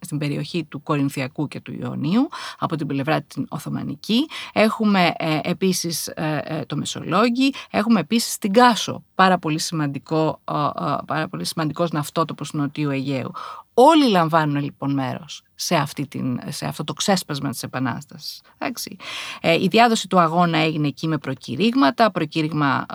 στην περιοχή του Κορινθιακού και του Ιωνίου, από την πλευρά την Οθωμανική. Έχουμε ε, επίσης ε, το Μεσολόγγι, έχουμε επίσης την Κάσο, πάρα πολύ, σημαντικό, ε, πάρα πολύ σημαντικός ναυτότοπος του Νοτιού Αιγαίου. Όλοι λαμβάνουν λοιπόν μέρος σε, αυτή την, σε αυτό το ξέσπασμα της Επανάστασης. Ε, η διάδοση του αγώνα έγινε εκεί με προκηρύγματα, προκήρυγμα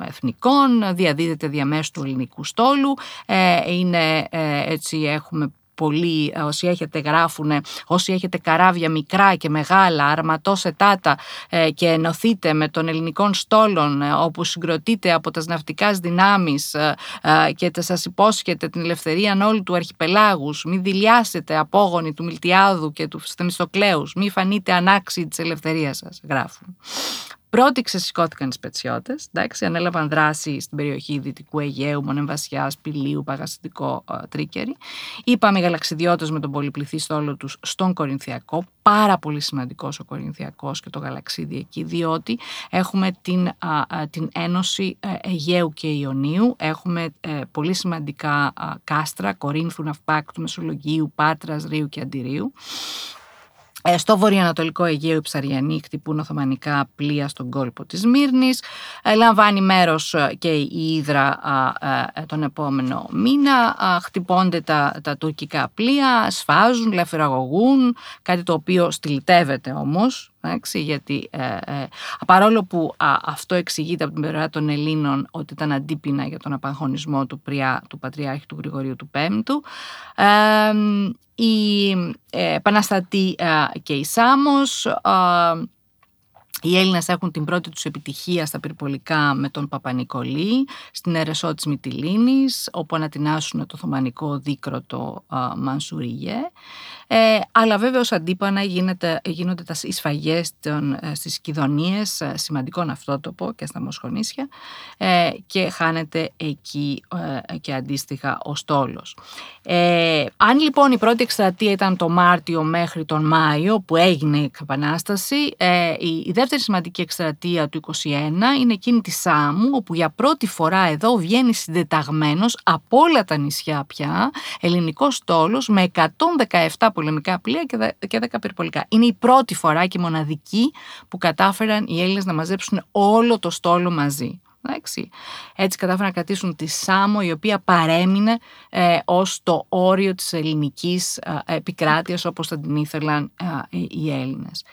ε, εθνικών, διαδίδεται διαμέσου του ελληνικού στόλου. Ε, είναι, ε, έτσι έχουμε πολλοί, όσοι έχετε γράφουν, όσοι έχετε καράβια μικρά και μεγάλα, αρματώσετάτα ε, και ενωθείτε με των ελληνικών στόλων, ε, όπου συγκροτείτε από τα ναυτικάς δυνάμεις ε, ε, και σας υπόσχετε την ελευθερία όλου του Αρχιπελάγους, μη δηλιάσετε απόγονοι του Μιλτιάδου και του Θεμιστοκλέους, μη φανείτε ανάξιοι της ελευθερίας σας, γράφουν. Πρώτοι ξεσηκώθηκαν οι Σπετσιώτες, εντάξει, ανέλαβαν δράση στην περιοχή Δυτικού Αιγαίου, Μονεμβασιάς, Πηλίου, Παγασιτικό, Τρίκερη. Είπαμε οι Γαλαξιδιώτες με τον πολυπληθή στόλο τους στον Κορινθιακό. Πάρα πολύ σημαντικός ο Κορινθιακός και το Γαλαξίδι εκεί, διότι έχουμε την, α, την ένωση Αιγαίου και Ιωνίου, έχουμε ε, πολύ σημαντικά α, κάστρα, Κορίνθου, Ναυπάκτου, Μεσολογγίου, Πάτρας, Ρίου και Αντιρίου. Στο βορειοανατολικό Αιγαίο οι Ψαριανοί χτυπούν οθωμανικά πλοία στον κόλπο της Μύρνης. Λαμβάνει μέρος και η Ύδρα τον επόμενο μήνα. Χτυπώνται τα, τα τουρκικά πλοία, σφάζουν, λαφυραγωγούν, κάτι το οποίο στυλιτεύεται όμως. Γιατί ε, ε, παρόλο που α, αυτό εξηγείται από την πλευρά των Ελλήνων ότι ήταν αντίπεινα για τον απαγχωνισμό του, πριά, του Πατριάρχη του Γρηγορίου του Πέμπτου, ε, η ε, Επαναστατή ε, και η Σάμος, ε, οι Έλληνες έχουν την πρώτη τους επιτυχία στα πυρπολικά με τον Παπανικολή, στην αιρεσό της Μυτιλήνης, όπου ανατινάσουν το οθωμανικό δίκροτο Μανσουριέ. Ε, αλλά βέβαια ως αντίπανα γίνεται, γίνονται τα σφαγές στις Κιδωνίες, σημαντικό ναυτότοπο και στα Μοσχονήσια, ε, και χάνεται εκεί ε, και αντίστοιχα ο στόλος. Ε, αν λοιπόν η πρώτη εκστρατεία ήταν το Μάρτιο μέχρι τον Μάιο που έγινε η Επανάσταση, ε, η δεύτερη σημαντική εκστρατεία του είκοσι ένα είναι εκείνη της Σάμου, όπου για πρώτη φορά εδώ βγαίνει συντεταγμένος από όλα τα νησιά πια ελληνικός στόλος με εκατόν δεκαεπτά πολεμικά πλοία και δέκα πυρπολικά. Είναι η πρώτη φορά και η μοναδική που κατάφεραν οι Έλληνες να μαζέψουν όλο το στόλο μαζί. Εντάξει. Έτσι κατάφεραν να κρατήσουν τη Σάμο, η οποία παρέμεινε ε, ως το όριο της ελληνικής ε, επικράτειας, όπως θα την ήθελαν ε, οι Έλληνες.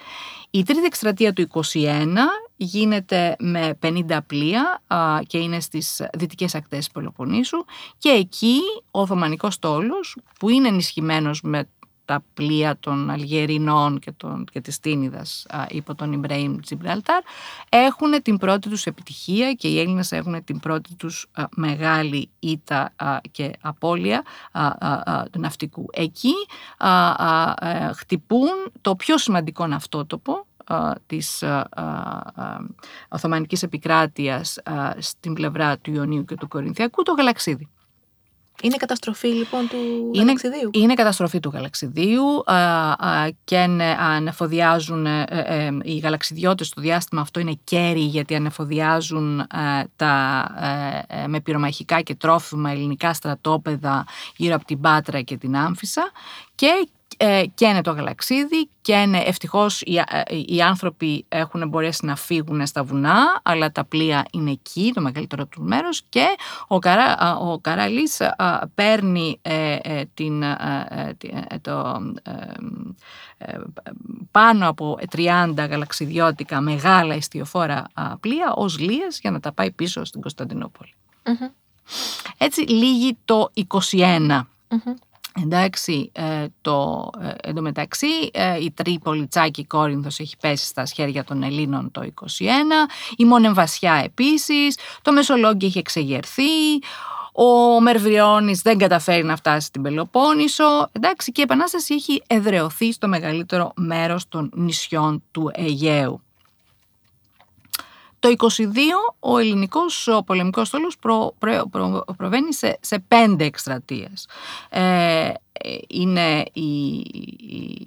Η τρίτη εκστρατεία του είκοσι ένα γίνεται με πενήντα πλοία ε, και είναι στις δυτικές ακτές της Πελοποννήσου, και εκεί ο Οθωμανικός στόλος, που είναι ενισχυμένος με τα πλοία των Αλγερινών και, των, και της Τίνιδας υπό τον Ιμπραήμ Τζιμπραλτάρ, έχουν την πρώτη τους επιτυχία και οι Έλληνες έχουν την πρώτη τους α, μεγάλη ήττα α, και απώλεια α, α, α, του ναυτικού. Εκεί α, α, α, χτυπούν το πιο σημαντικό ναυτότοπο α, της α, α, α, Οθωμανικής επικράτειας α, στην πλευρά του Ιωνίου και του Κορινθιακού, το Γαλαξίδι. Είναι καταστροφή λοιπόν του είναι, Γαλαξιδίου. Είναι καταστροφή του Γαλαξιδίου α, α, και ανεφοδιάζουν ε, ε, οι γαλαξιδιώτες στο διάστημα αυτό, είναι κέρι, γιατί ανεφοδιάζουν ε, τα, ε, με πυρομαχικά και τρόφιμα ελληνικά στρατόπεδα γύρω από την Πάτρα και την Άμφισσα, και ε, καίνε το Γαλαξίδι, καίνε. Ευτυχώς οι, ε, οι άνθρωποι έχουν μπορέσει να φύγουν στα βουνά, αλλά τα πλοία είναι εκεί, το μεγαλύτερο του μέρος, και ο, καρα, ο Καραλής ε, παίρνει ε, ε, την, ε, το, ε, πάνω από τριάντα γαλαξιδιώτικα μεγάλα ιστιοφόρα ε, πλοία ως λίες, για να τα πάει πίσω στην Κωνσταντινούπολη. Mm-hmm. Έτσι λύγει το είκοσι ένα. Mm-hmm. Εντάξει, ε, το, ε, εντωμεταξύ ε, η Τρίπολη, Τσάκη, Κόρινθος έχει πέσει στα χέρια των Ελλήνων το είκοσι ένα, η Μονεμβασιά επίσης, το Μεσολόγγι έχει εξεγερθεί, ο Μερβριώνης δεν καταφέρει να φτάσει στην Πελοπόννησο, εντάξει, και η Επανάσταση έχει εδρεωθεί στο μεγαλύτερο μέρος των νησιών του Αιγαίου. Το είκοσι δύο ο ελληνικός ο πολεμικός στόλος προ, προ, προ, προβαίνει σε, σε πέντε εκστρατείες. Ε, είναι η, η,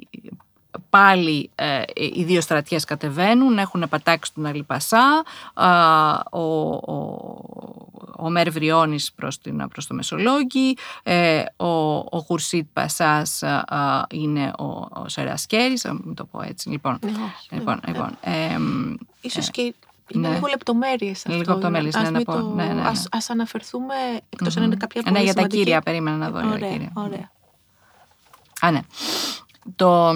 πάλι ε, οι δύο στρατιές κατεβαίνουν, έχουν πατάξει τον Αλί Πασά, ε, ο, ο, ο Μερβριώνης προς, την, προς το Μεσολόγγι, ε, ο, ο Χουρσίτ Πασάς ε, ε, είναι ο, ο Σερασκέρης, να μην το πω έτσι. Λοιπόν, ε, λοιπόν, ε, λοιπόν ε, ε, ίσως και... Είναι ναι. λίγο λεπτομέρειες αυτό. Λίγο λεπτομέρειες, ναι, να πω. Το... Ναι, ναι, ναι. Ας, ας αναφερθούμε, εκτός mm-hmm. αν είναι κάποια πολύ σημαντική. Ναι, για σημαντική... τα κύρια, περίμενα να δω. Ωραία, για τα κύρια. Ωραία. Α, ναι. Το...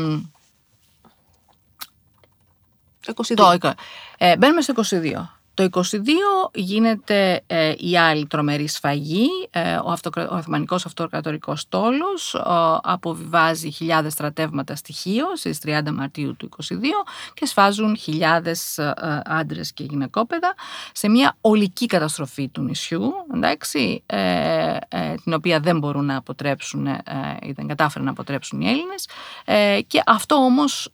είκοσι δύο. Το... Ε, μπαίνουμε στο είκοσι δύο. Το είκοσι δύο γίνεται ε, η άλλη τρομερή σφαγή. Ε, ο, αυτοκρα... ο Οθωμανικός Αυτοκρατορικός Στόλος ε, αποβιβάζει χιλιάδες στρατεύματα στοιχείο στις τριάντα Μαρτίου του είκοσι δύο και σφάζουν χιλιάδες ε, άντρες και γυναικόπαιδα σε μια ολική καταστροφή του νησιού, εντάξει, ε, ε, την οποία δεν μπορούν να αποτρέψουν ε, ή δεν κατάφεραν να αποτρέψουν οι Έλληνες. Ε, και αυτό όμως,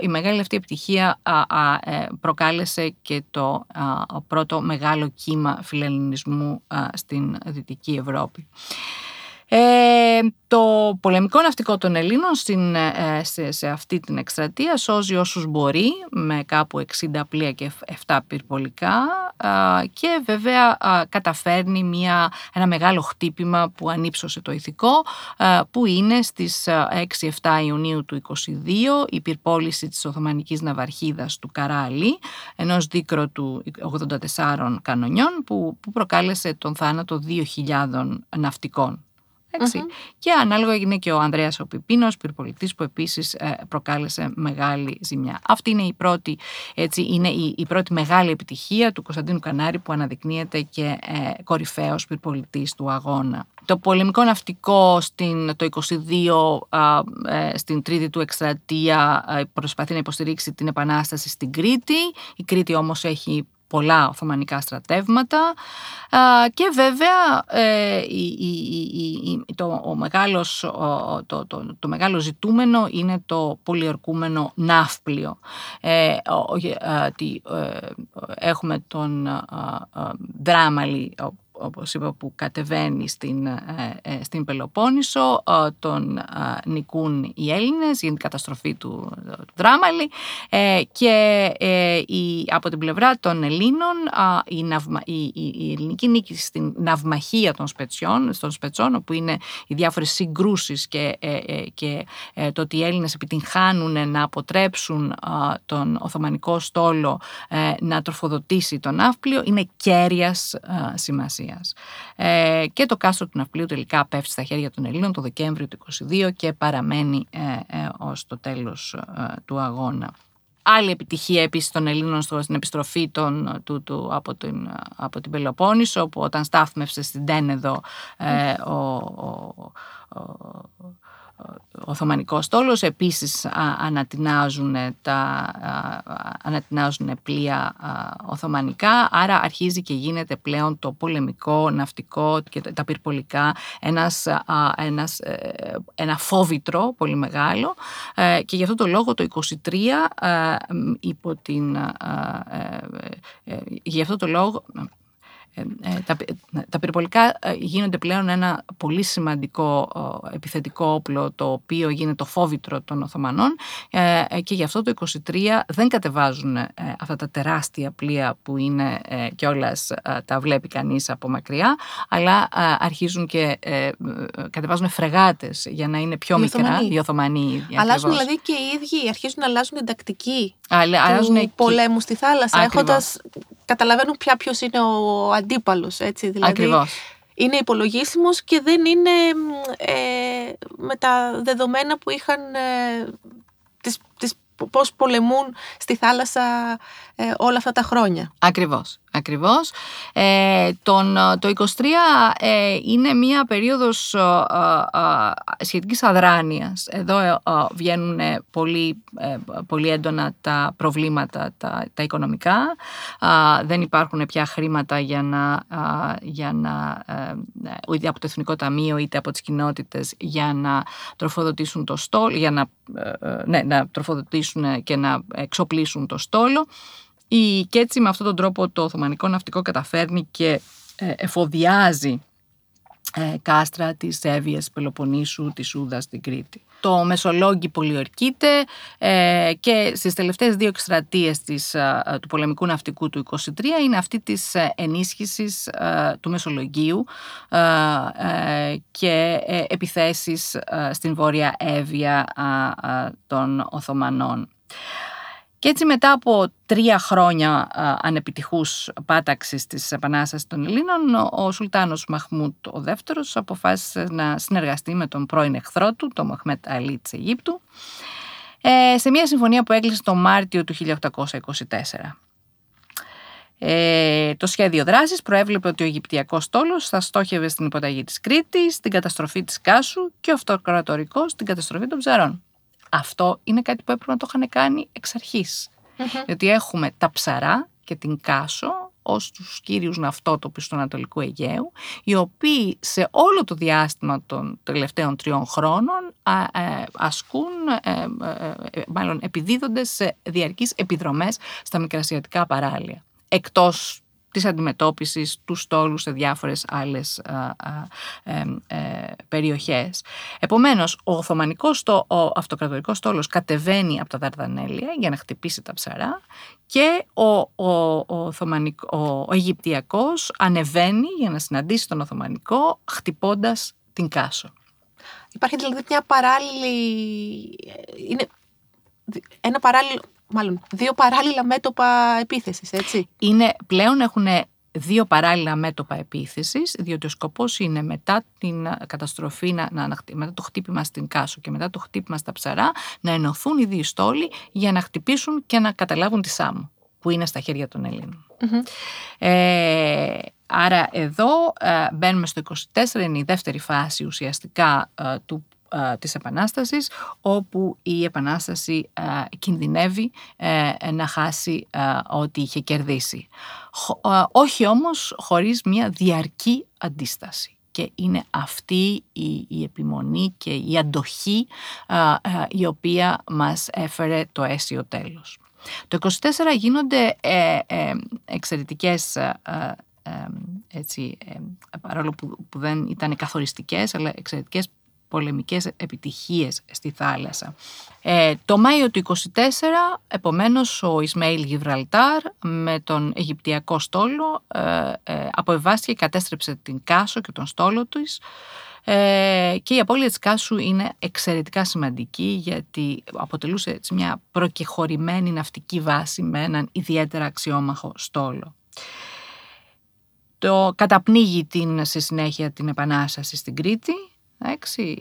η μεγάλη αυτή επιτυχία προκάλεσε και το πρώτο μεγάλο κύμα φιλελληνισμού στην Δυτική Ευρώπη. Ε, το πολεμικό ναυτικό των Ελλήνων στην, σε, σε αυτή την εκστρατεία σώζει όσους μπορεί, με κάπου εξήντα πλοία και επτά πυρπολικά, και βέβαια καταφέρνει μια, ένα μεγάλο χτύπημα που ανύψωσε το ηθικό, που είναι στις έξι εφτά Ιουνίου του είκοσι δύο η πυρπόληση της Οθωμανικής ναυαρχίδας του Καράλι, ενός δίκρο του ογδόντα τεσσάρων κανονιών, που, που προκάλεσε τον θάνατο δύο χιλιάδων ναυτικών. Mm-hmm. Και ανάλογα είναι και ο Ανδρέας ο Πιπίνος, πυρπολιτής, που επίσης προκάλεσε μεγάλη ζημιά. Αυτή είναι η πρώτη, έτσι, είναι η, η πρώτη μεγάλη επιτυχία του Κωνσταντίνου Κανάρη, που αναδεικνύεται και ε, κορυφαίος πυρπολιτής του αγώνα. Το πολεμικό ναυτικό στην, το είκοσι δύο, ε, στην τρίτη του εκστρατεία, ε, προσπαθεί να υποστηρίξει την Επανάσταση στην Κρήτη. Η Κρήτη όμως έχει πολλά οθωμανικά στρατεύματα, και βέβαια ε, η, η, η, το, ο μεγάλος, ο, το, το, το μεγάλο ζητούμενο είναι το πολιορκούμενο Ναύπλιο. Ε, ο, ε, τι, ε, έχουμε τον ε, ε, Δράμαλη, ο όπως είπα, που κατεβαίνει στην, στην Πελοπόννησο, τον νικούν οι Έλληνες, γίνεται η καταστροφή του, του Δράμαλη, και η, από την πλευρά των Ελλήνων η, ναυμα, η, η ελληνική νίκη στην ναυμαχία των Σπετσιών, στον Σπετσών, όπου είναι οι διάφορες συγκρούσεις και, και το ότι οι Έλληνες επιτυγχάνουν να αποτρέψουν τον Οθωμανικό στόλο να τροφοδοτήσει τον Ναύπλιο, είναι κέρυας σημασίας. Και το κάστρο του Ναυπλίου τελικά πέφτει στα χέρια των Ελλήνων το Δεκέμβριο του είκοσι δύο και παραμένει ως το τέλος του αγώνα. Άλλη επιτυχία επίσης των Ελλήνων στην επιστροφή των, του, του, από, την, από την Πελοπόννησο, όπου όταν στάθμευσε στην Τένεδο ε, ο, ο, ο, ο Οθωμανικός στόλος. Επίσης α, ανατινάζουν, τα, α, ανατινάζουν πλοία α, οθωμανικά, άρα αρχίζει και γίνεται πλέον το πολεμικό, ναυτικό και τα πυρπολικά ένας, α, ένας, ε, ένα φόβητρο πολύ μεγάλο, ε, και γι' αυτό το λόγο το είκοσι τρία α, υπό την... Α, ε, ε, γι' αυτό το λόγο... Τα, τα πυρπολικά γίνονται πλέον ένα πολύ σημαντικό επιθετικό όπλο, το οποίο γίνεται το φόβητρο των Οθωμανών, και γι' αυτό το είκοσι τρία δεν κατεβάζουν αυτά τα τεράστια πλοία που είναι κιόλας, τα βλέπει κανείς από μακριά, αλλά αρχίζουν και κατεβάζουν φρεγάτες για να είναι πιο οι μικρά Οθωμανοί. Οι Οθωμανοί αλλάζουν δηλαδή, και οι ίδιοι αρχίζουν να αλλάζουν την τακτική του πολέμου στη θάλασσα, έχοντας, καταλαβαίνουν πια ποιος είναι ο αντίπαλος, έτσι, δηλαδή. Ακριβώς. Είναι υπολογίσιμος και δεν είναι ε, με τα δεδομένα που είχαν, ε, τις, τις, πώς πολεμούν στη θάλασσα ε, όλα αυτά τα χρόνια. Ακριβώς. Ακριβώς. Ε, τον, το είκοσι τρία ε, είναι μια περίοδος ε, ε, σχετικής αδράνειας. Εδώ ε, ε, βγαίνουν πολύ, ε, πολύ έντονα τα προβλήματα τα, τα οικονομικά. Ε, δεν υπάρχουν πια χρήματα για να, ε, για να ε, είτε από το Εθνικό Ταμείο είτε από τις κοινότητες για να τροφοδοτήσουν το στόλο, για να, ε, ναι, να τροφοδοτήσουν και να εξοπλίσουν το στόλο. Και έτσι με αυτόν τον τρόπο το Οθωμανικό ναυτικό καταφέρνει και εφοδιάζει κάστρα της Εύβοιας Πελοποννήσου, της Ούδας στην Κρήτη. Το Μεσολόγγι πολιορκείται και στις τελευταίες δύο εκστρατείες της, του πολεμικού ναυτικού του είκοσι τρία είναι αυτή της ενίσχυσης του Μεσολογγίου και επιθέσεις στην Βόρεια Εύβοια των Οθωμανών. Και έτσι μετά από τρία χρόνια ανεπιτυχούς πάταξης της Επανάστασης των Ελλήνων, ο Σουλτάνος Μαχμούτ ο Δεύτερος αποφάσισε να συνεργαστεί με τον πρώην εχθρό του, τον Μοχμέτ Αλί της Αιγύπτου, σε μια συμφωνία που έκλεισε τον Μάρτιο του χίλια οκτακόσια είκοσι τέσσερα. Ε, το σχέδιο δράσης προέβλεπε ότι ο Αιγυπτιακός στόλος θα στόχευε στην υποταγή της Κρήτης, την καταστροφή της Κάσου και ο αυτοκρατορικός στην καταστροφή των Ψαρών. Αυτό είναι κάτι που έπρεπε να το είχαν κάνει εξ αρχής. Mm-hmm. Διότι έχουμε τα Ψαρά και την Κάσο ως τους κύριους ναυτότοπους του Ανατολικού Αιγαίου, οι οποίοι σε όλο το διάστημα των τελευταίων τριών χρόνων ασκούν, μάλλον επιδίδονται σε διαρκείς επιδρομές στα μικρασιατικά παράλια, εκτός της αντιμετώπισης του στόλου σε διάφορες άλλες α, α, ε, ε, περιοχές. Επομένως, ο Οθωμανικός, το, ο αυτοκρατορικός στόλος κατεβαίνει από τα Δαρδανέλια για να χτυπήσει τα Ψαρά και ο, ο, ο, ο, ο Αιγυπτιακός ανεβαίνει για να συναντήσει τον Οθωμανικό χτυπώντας την Κάσο. Υπάρχει δηλαδή μια παράλληλη... Είναι... Ένα παράλληλο... Μάλλον, δύο παράλληλα μέτωπα επίθεσης, έτσι. Είναι, πλέον έχουν δύο παράλληλα μέτωπα επίθεσης, διότι ο σκοπός είναι μετά την καταστροφή, να, να, μετά το χτύπημα στην Κάσο και μετά το χτύπημα στα Ψαρά, να ενωθούν οι δύο στόλοι για να χτυπήσουν και να καταλάβουν τη Σάμο, που είναι στα χέρια των Ελλήνων. Mm-hmm. Ε, άρα εδώ ε, μπαίνουμε στο είκοσι τέσσερα, είναι η δεύτερη φάση ουσιαστικά ε, του της Επανάστασης, όπου η Επανάσταση α, κινδυνεύει α, να χάσει α, ό,τι είχε κερδίσει. Χ, α, όχι όμως χωρίς μια διαρκή αντίσταση. Και είναι αυτή η, η επιμονή και η αντοχή α, α, η οποία μας έφερε το αίσιο τέλος. Το είκοσι τέσσερα γίνονται ε, ε, εξαιρετικές ε, ε, ε, έτσι, ε, παρόλο που, που δεν ήταν καθοριστικές, αλλά εξαιρετικές πολεμικές επιτυχίες στη θάλασσα. Ε, το Μάιο του είκοσι τέσσερα, επομένως, ο Ισμαήλ Γιβραλτάρ με τον Αιγυπτιακό στόλο ε, ε, αποεβάστηκε και κατέστρεψε την Κάσο και τον στόλο της. Ε, και η απώλεια της Κάσου είναι εξαιρετικά σημαντική, γιατί αποτελούσε έτσι, μια προκεχωρημένη ναυτική βάση με έναν ιδιαίτερα αξιόμαχο στόλο. Το καταπνίγει την, στη συνέχεια την Επανάσταση στην Κρήτη.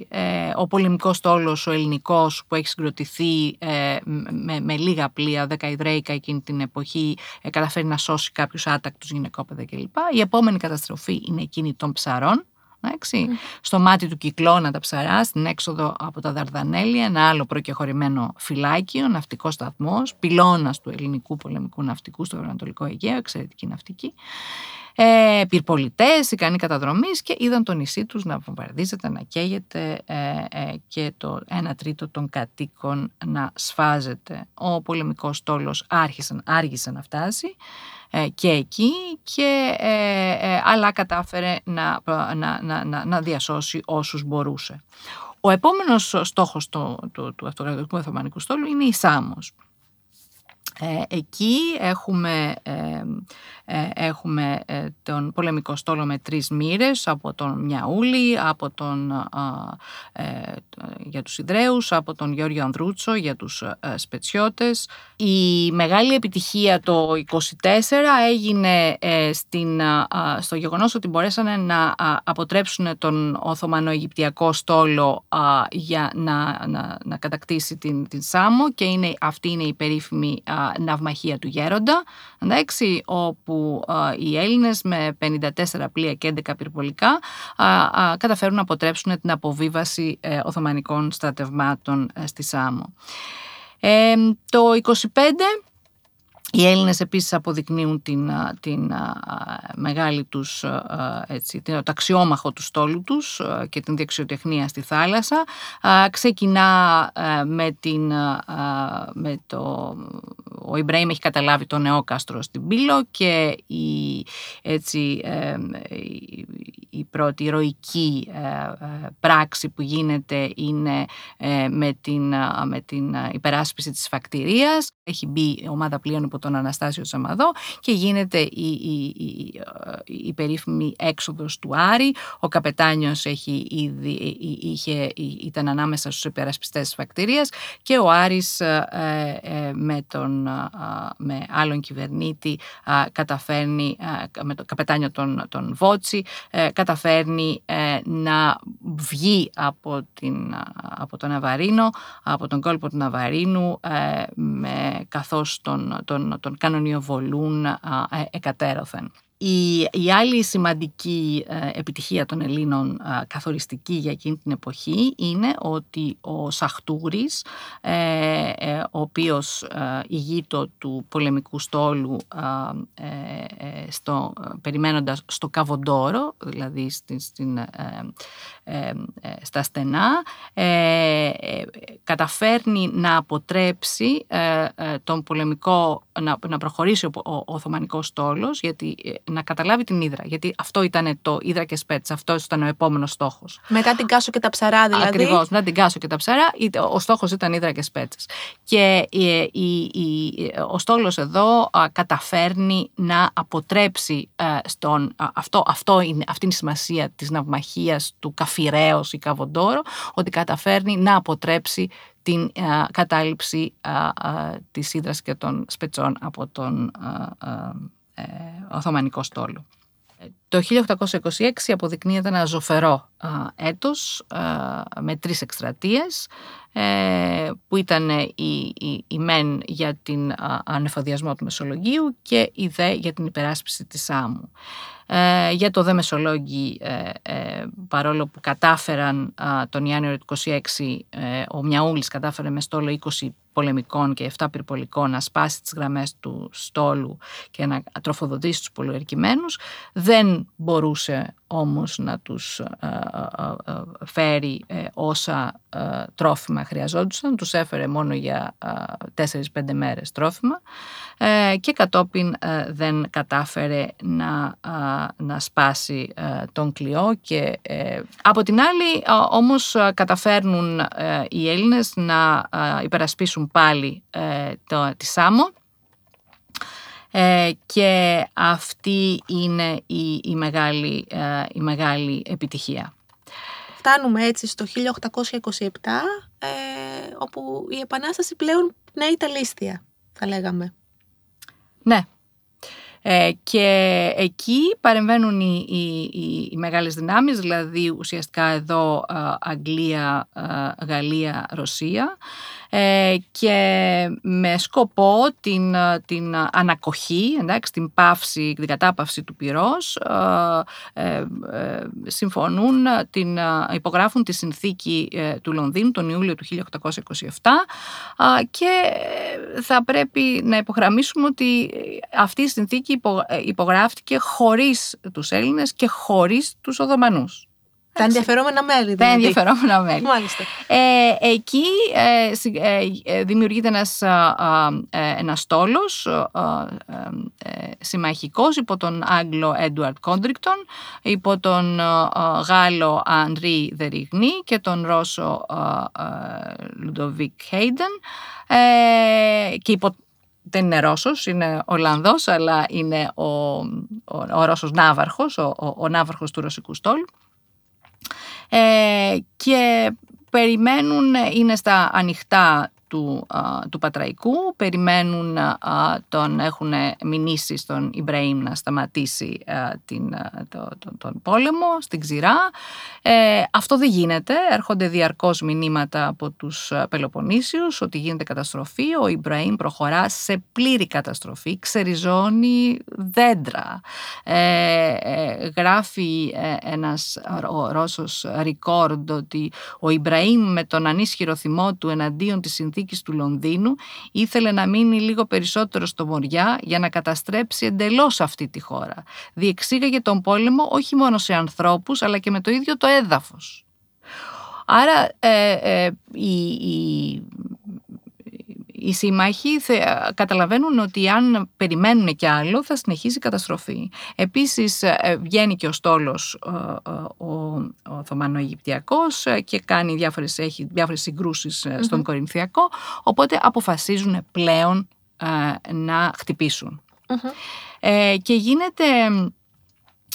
Ε, ο πολεμικός στόλος, ο ελληνικός, που έχει συγκροτηθεί ε, με, με λίγα πλοία, δεκαϊδραίικα εκείνη την εποχή, ε, καταφέρει να σώσει κάποιους άτακτους γυναικόπαιδα κλπ. Η επόμενη καταστροφή είναι εκείνη των ψαρών. Mm. Στο μάτι του κυκλώνα τα ψαρά, στην έξοδο από τα Δαρδανέλια, ένα άλλο προκεχωρημένο φυλάκιο, ναυτικό σταθμός, πυλώνας του ελληνικού πολεμικού ναυτικού στο Ανατολικό Αιγαίο, εξαιρετική ναυτική. Ε, πυρπολιτές, ικανοί καταδρομής, και είδαν το νησί τους να βομβαρδίζεται, να καίγεται ε, ε, και το ένα τρίτο των κατοίκων να σφάζεται. Ο πολεμικός στόλος άρχισε, άργησε να φτάσει ε, και εκεί, και, ε, ε, αλλά κατάφερε να, να, να, να, να διασώσει όσους μπορούσε. Ο επόμενος στόχος του, του, του Αυτοκρατορικού Οθωμανικού Στόλου είναι η Σάμος. Ε, εκεί έχουμε, ε, ε, έχουμε ε, τον πολεμικό στόλο με τρεις μοίρες, από τον Μιαούλη, από τον, ε, ε, για τους Ιδραίους, από τον Γεώργιο Ανδρούτσο για τους ε, Σπετσιώτες. Η μεγάλη επιτυχία το είκοσι τέσσερα έγινε ε, στην, ε, στο γεγονός ότι μπορέσανε να αποτρέψουν τον Οθωμανο-Αιγυπτιακό στόλο ε, για να, να, να κατακτήσει την, την Σάμο, και είναι, αυτή είναι η περίφημη ναυμαχία του Γέροντα, εντάξει, όπου α, οι Έλληνες με πενήντα τέσσερα πλοία και έντεκα πυρπολικά α, α, καταφέρουν να αποτρέψουν την αποβίβαση ε, Οθωμανικών στρατευμάτων ε, στη Σάμο. Ε, το είκοσι πέντε οι Έλληνες επίσης αποδεικνύουν την, την μεγάλη τους, έτσι, το αξιόμαχο του στόλου τους και την δεξιοτεχνία στη θάλασσα. Ξεκινά με, την, με το... Ο Ιμπραήμ έχει καταλάβει το Νεόκαστρο στην Πύλο, και η, έτσι, η πρώτη ηρωική πράξη που γίνεται είναι με την, με την υπεράσπιση της φακτηρίας. Έχει μπει η ομάδα πλοίων υπό τον Αναστάσιο Τσαμαδό και γίνεται η, η, η, η περίφημη έξοδος του Άρη. Ο καπετάνιος έχει ήδη, είχε, ήταν ανάμεσα στους υπερασπιστές της φακτηρίας, και ο Άρης ε, ε, με, τον, ε, με άλλον κυβερνήτη ε, καταφέρνει, ε, με τον καπετάνιο τον, τον Βότση, ε, καταφέρνει ε, να βγει από, την, από τον Ναυαρίνο, από τον κόλπο του Ναυαρίνου, ε, με, καθώς τον Τον, τον κανονιοβολούν α, εκατέρωθεν. Η, η άλλη σημαντική ε, επιτυχία των Ελλήνων, ε, καθοριστική για εκείνη την εποχή, είναι ότι ο Σαχτούρης, ε, ε, ο οποίος ε, ηγείτο του πολεμικού στόλου ε, ε, στο, ε, περιμένοντας στο Καβοντόρο, δηλαδή στην, στην, ε, ε, στα στενά, ε, ε, καταφέρνει να αποτρέψει ε, ε, τον πολεμικό, να, να προχωρήσει ο, ο, ο Οθωμανικός στόλος, γιατί να καταλάβει την Ύδρα, γιατί αυτό ήταν το Ύδρα και Σπέτσες, αυτό ήταν ο επόμενος στόχος. Μετά την Κάσο και τα ψαρά, δηλαδή. Ακριβώς, μετά την Κάσο και τα ψαρά, ο στόχος ήταν Ύδρα και Σπέτσες. Και η, η, η, ο στόλος εδώ α, καταφέρνει να αποτρέψει α, στον, α, αυτό, αυτό είναι, αυτή είναι η σημασία της ναυμαχίας του Καφιρέως ή Καβοντόρο, ότι καταφέρνει να αποτρέψει την α, κατάληψη α, α, της Ύδρας και των Σπετσών από τον α, α, Οθωμανικό στόλο. Το χίλια οκτακόσια είκοσι έξι αποδεικνύεται ένα ζωφερό έτος με τρεις εκστρατείες, που ήταν η, η, η μεν για την ανεφοδιασμό του Μεσολογγίου και η δε για την υπεράσπιση της Σάμου. Ε, για το δε Μεσολόγγι, ε, ε, παρόλο που κατάφεραν ε, τον Ιανουάριο του είκοσι έξι, ε, ο Μιαούλης κατάφερε με στόλο είκοσι πολεμικών και επτά πυρπολικών να σπάσει τις γραμμές του στόλου και να τροφοδοτήσει τους πολυερκημένους, δεν μπορούσε όμως να τους ε, ε, ε, φέρει ε, όσα ε, τρόφιμα χρειαζόντουσαν, τους έφερε μόνο για τέσσερις πέντε μέρες τρόφιμα και κατόπιν δεν κατάφερε να, να σπάσει τον κλειό. Και, από την άλλη όμως καταφέρνουν οι Έλληνες να υπερασπίσουν πάλι το, τη Σάμο. Ε, και αυτή είναι η, η, μεγάλη, ε, η μεγάλη επιτυχία. Φτάνουμε έτσι στο χίλια οκτακόσια είκοσι επτά, ε, όπου η Επανάσταση πλέον πνέει τα λίστια, θα λέγαμε. Ναι. Ε, και εκεί παρεμβαίνουν οι, οι, οι, οι μεγάλες δυνάμεις, δηλαδή ουσιαστικά εδώ ε, Αγγλία, ε, Γαλλία, Ρωσία, ε, και με σκοπό την, την ανακοχή, εντάξει, την πάυση, την κατάπαυση του πυρός, ε, ε, ε, συμφωνούν, την, υπογράφουν τη συνθήκη ε, του Λονδίνου τον Ιούλιο του χίλια οκτακόσια είκοσι επτά, ε, και θα πρέπει να υπογραμμίσουμε ότι αυτή η συνθήκη υπογράφτηκε χωρίς τους Έλληνες και χωρίς τους Οθωμανούς. Τα ενδιαφερόμενα μέλη. Τα ενδιαφερόμενα μέλη. Μάλιστα. Ε, εκεί ε, δημιουργείται ένας, ε, ένας στόλος ε, ε, συμμαχικός υπό τον Άγγλο Έντουαρντ Κόντρικτον, υπό τον ε, ε, Γάλλο Ανρί Δεριγνή και τον Ρώσο ε, ε, Λουντοβίκ Χέιντεν, ε, και υπό δεν είναι Ρώσος, είναι Ολλανδός, αλλά είναι ο, ο, ο Ρώσος ναύαρχος, ο, ο, ο ναύαρχος του ρωσικού στόλου. Ε, και περιμένουν, είναι στα ανοιχτά του, α, του Πατραϊκού, περιμένουν, α, τον, έχουν μηνύσει στον Ιμπραήμ να σταματήσει α, την, α, το, το, τον πόλεμο στην Ξηρά. Ε, αυτό δεν γίνεται, έρχονται διαρκώς μηνύματα από τους Πελοποννήσιους ότι γίνεται καταστροφή, ο Ιμπραήμ προχωρά σε πλήρη καταστροφή, ξεριζώνει δέντρα. Ε, ε, γράφει ένας ο Ρώσος Ρικόρντ ότι ο Ιμπραήμ με τον ανίσχυρο θυμό του εναντίον της συνθήκης του Λονδίνου ήθελε να μείνει λίγο περισσότερο στο Μοριά για να καταστρέψει εντελώς αυτή τη χώρα. Διεξήγαγε τον πόλεμο όχι μόνο σε ανθρώπους αλλά και με το ίδιο το έδαφος. Άρα ε, ε, η, η, οι σύμμαχοι θε, καταλαβαίνουν ότι αν περιμένουν κι άλλο θα συνεχίσει η καταστροφή. Επίσης ε, βγαίνει και ο στόλος ε, ε, ο Οθωμανο-Αιγυπτιακός και κάνει διάφορες, έχει διάφορες συγκρούσεις mm-hmm. στον Κορινθιακό, οπότε αποφασίζουν πλέον ε, να χτυπήσουν. Mm-hmm. Ε, και γίνεται,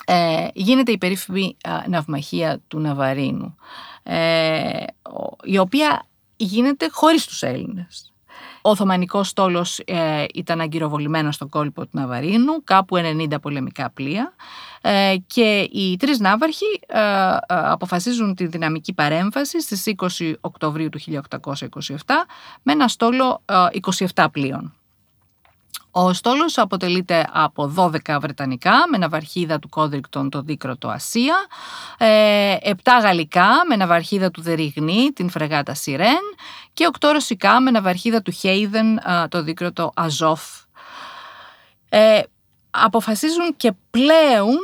ε, γίνεται η περίφημη ε, ναυμαχία του Ναυαρίνου, ε, η οποία γίνεται χωρίς τους Έλληνες. Ο Οθωμανικός στόλος ε, ήταν αγκυροβολημένος στον κόλπο του Ναυαρίνου, κάπου ενενήντα πολεμικά πλοία, ε, και οι τρεις ναύαρχοι ε, ε, αποφασίζουν τη δυναμική παρέμβαση στις είκοσι Οκτωβρίου του χίλια οκτακόσια είκοσι επτά με ένα στόλο ε, είκοσι επτά πλοίων. Ο στόλος αποτελείται από δώδεκα βρετανικά με ναυαρχίδα του Κόντρικτον το δίκροτο Ασία, επτά γαλλικά με ναυαρχίδα του Δεριγνή την φρεγάτα Σιρέν και οκτώ ρωσικά με ναυαρχίδα του Χέιδεν το δίκροτο Αζόφ. Ε, αποφασίζουν και πλέουν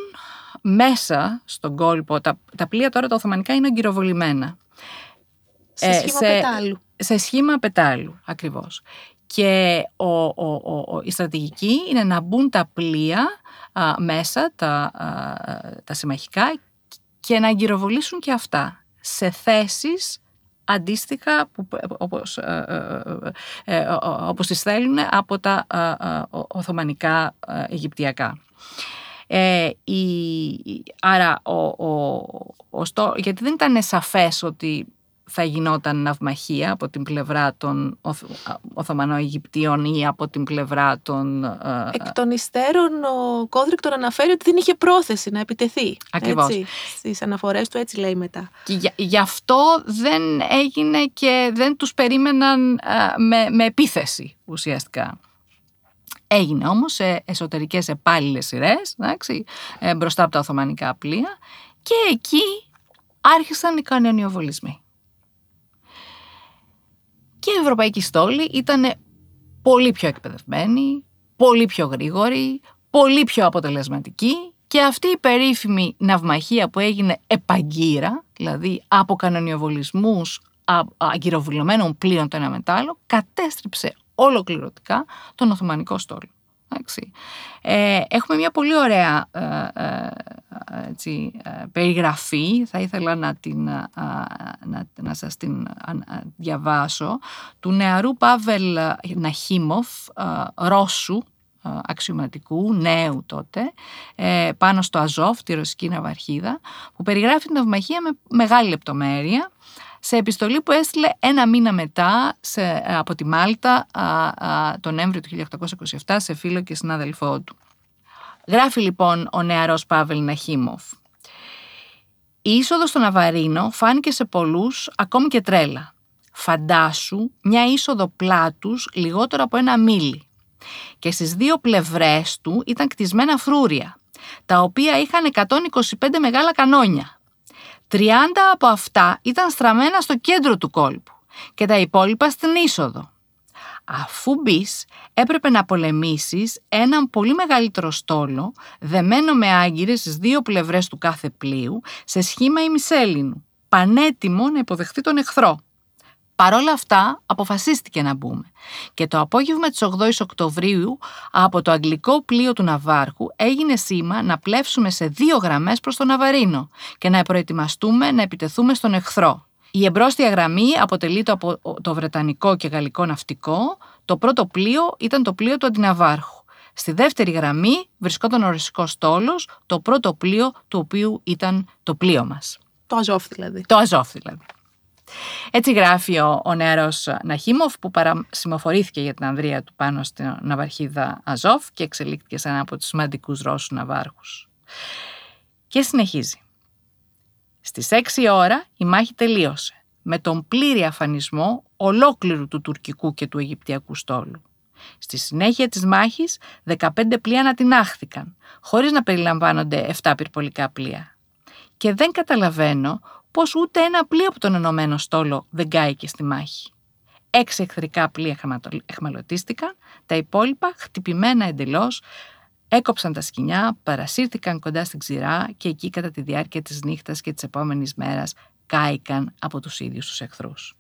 μέσα στον κόλπο. Τα, τα πλοία τώρα τα οθωμανικά είναι αγκυροβολημένα. Σε σχήμα ε, σε, πετάλου. Σε σχήμα πετάλου, ακριβώς. Και ο, ο, ο, ο, η στρατηγική είναι να μπουν τα πλοία α, μέσα, τα, α, τα συμμαχικά, και να αγκυροβολήσουν και αυτά σε θέσεις αντίστοιχα που, όπως, ε, ε, ε, όπως τις θέλουν από τα α, α, οθωμανικά α, αιγυπτιακά. Ε, η, άρα, ο, ο, ο, στο, γιατί δεν ήταν σαφές ότι θα γινόταν ναυμαχία από την πλευρά των Οθ... Οθωμανο-Αιγυπτίων ή από την πλευρά των... Εκ των υστέρων ο Κόντρικτον αναφέρει ότι δεν είχε πρόθεση να επιτεθεί. Ακριβώς. Έτσι, στις αναφορές του έτσι λέει μετά. Και γι' αυτό δεν έγινε και δεν τους περίμεναν με, με επίθεση ουσιαστικά. Έγινε όμως σε εσωτερικές επάλληλες σειρές, εντάξει, μπροστά από τα οθωμανικά πλοία, και εκεί άρχισαν οι κανονιοβολισμοί. Και οι ευρωπαϊκοί στόλοι ήταν πολύ πιο εκπαιδευμένοι, πολύ πιο γρήγοροι, πολύ πιο αποτελεσματικοί, και αυτή η περίφημη ναυμαχία που έγινε επαγκύρα, δηλαδή από κανονιοβολισμούς, αγκυροβουλωμένων πλοίων το ένα μετάλλο, κατέστρεψε ολοκληρωτικά τον Οθωμανικό στόλο. Ε, έχουμε μια πολύ ωραία ε, ε, έτσι, ε, περιγραφή, θα ήθελα να, την, ε, να, να σας την ε, διαβάσω, του νεαρού Πάβελ Ναχίμοφ, ε, Ρώσου ε, αξιωματικού, νέου τότε, ε, πάνω στο Αζόφ, τη ρωσική ναυαρχίδα, που περιγράφει την ναυμαχία με μεγάλη λεπτομέρεια, σε επιστολή που έστειλε ένα μήνα μετά σε, από τη Μάλτα τον Νοέμβριο του χίλια οκτακόσια είκοσι επτά σε φίλο και συνάδελφό του. Γράφει λοιπόν ο νεαρός Πάβελ Ναχίμοφ. Η είσοδος στο Ναυαρίνο φάνηκε σε πολλούς ακόμη και τρέλα. Φαντάσου μια είσοδο πλάτους λιγότερο από ένα μίλι. Και στις δύο πλευρές του ήταν κτισμένα φρούρια, τα οποία είχαν εκατόν είκοσι πέντε μεγάλα κανόνια. τριάντα από αυτά ήταν στραμμένα στο κέντρο του κόλπου και τα υπόλοιπα στην είσοδο. Αφού μπεις, έπρεπε να πολεμήσεις έναν πολύ μεγαλύτερο στόλο, δεμένο με άγκυρες στις δύο πλευρές του κάθε πλοίου, σε σχήμα ημισέλινου, πανέτοιμο να υποδεχθεί τον εχθρό. Παρ' όλα αυτά, αποφασίστηκε να μπούμε. Και το απόγευμα της όγδοης Οκτωβρίου, από το αγγλικό πλοίο του Ναυάρχου, έγινε σήμα να πλεύσουμε σε δύο γραμμές προς τον Ναυαρίνο και να προετοιμαστούμε να επιτεθούμε στον εχθρό. Η εμπρόστια γραμμή αποτελείται από το βρετανικό και γαλλικό ναυτικό. Το πρώτο πλοίο ήταν το πλοίο του αντιναυάρχου. Στη δεύτερη γραμμή βρισκόταν ο ρωσικός στόλος, το πρώτο πλοίο του οποίου ήταν το πλοίο μας. Το Αζόφ δηλαδή. Το Αζόφ δηλαδή. Έτσι γράφει ο, ο νεαρός Ναχίμοφ, που παρασημοφορήθηκε για την ανδρεία του πάνω στην ναυαρχίδα Αζόφ και εξελίχθηκε σαν από τους σημαντικούς Ρώσους ναυάρχους. Και συνεχίζει. Στις έξι η ώρα η μάχη τελείωσε με τον πλήρη αφανισμό ολόκληρου του τουρκικού και του αιγυπτιακού στόλου. Στη συνέχεια της μάχης δεκαπέντε πλοία ανατινάχθηκαν, χωρίς να περιλαμβάνονται επτά πυρπολικά πλοία. Και δεν καταλαβαίνω πως ούτε ένα πλοίο από τον ενωμένο στόλο δεν κάηκε στη μάχη. Έξι εχθρικά πλοία αιχμαλωτίστηκαν, τα υπόλοιπα, χτυπημένα εντελώς, έκοψαν τα σκοινιά, παρασύρθηκαν κοντά στην ξηρά και εκεί κατά τη διάρκεια της νύχτας και της επόμενης μέρας κάηκαν από τους ίδιους τους εχθρούς.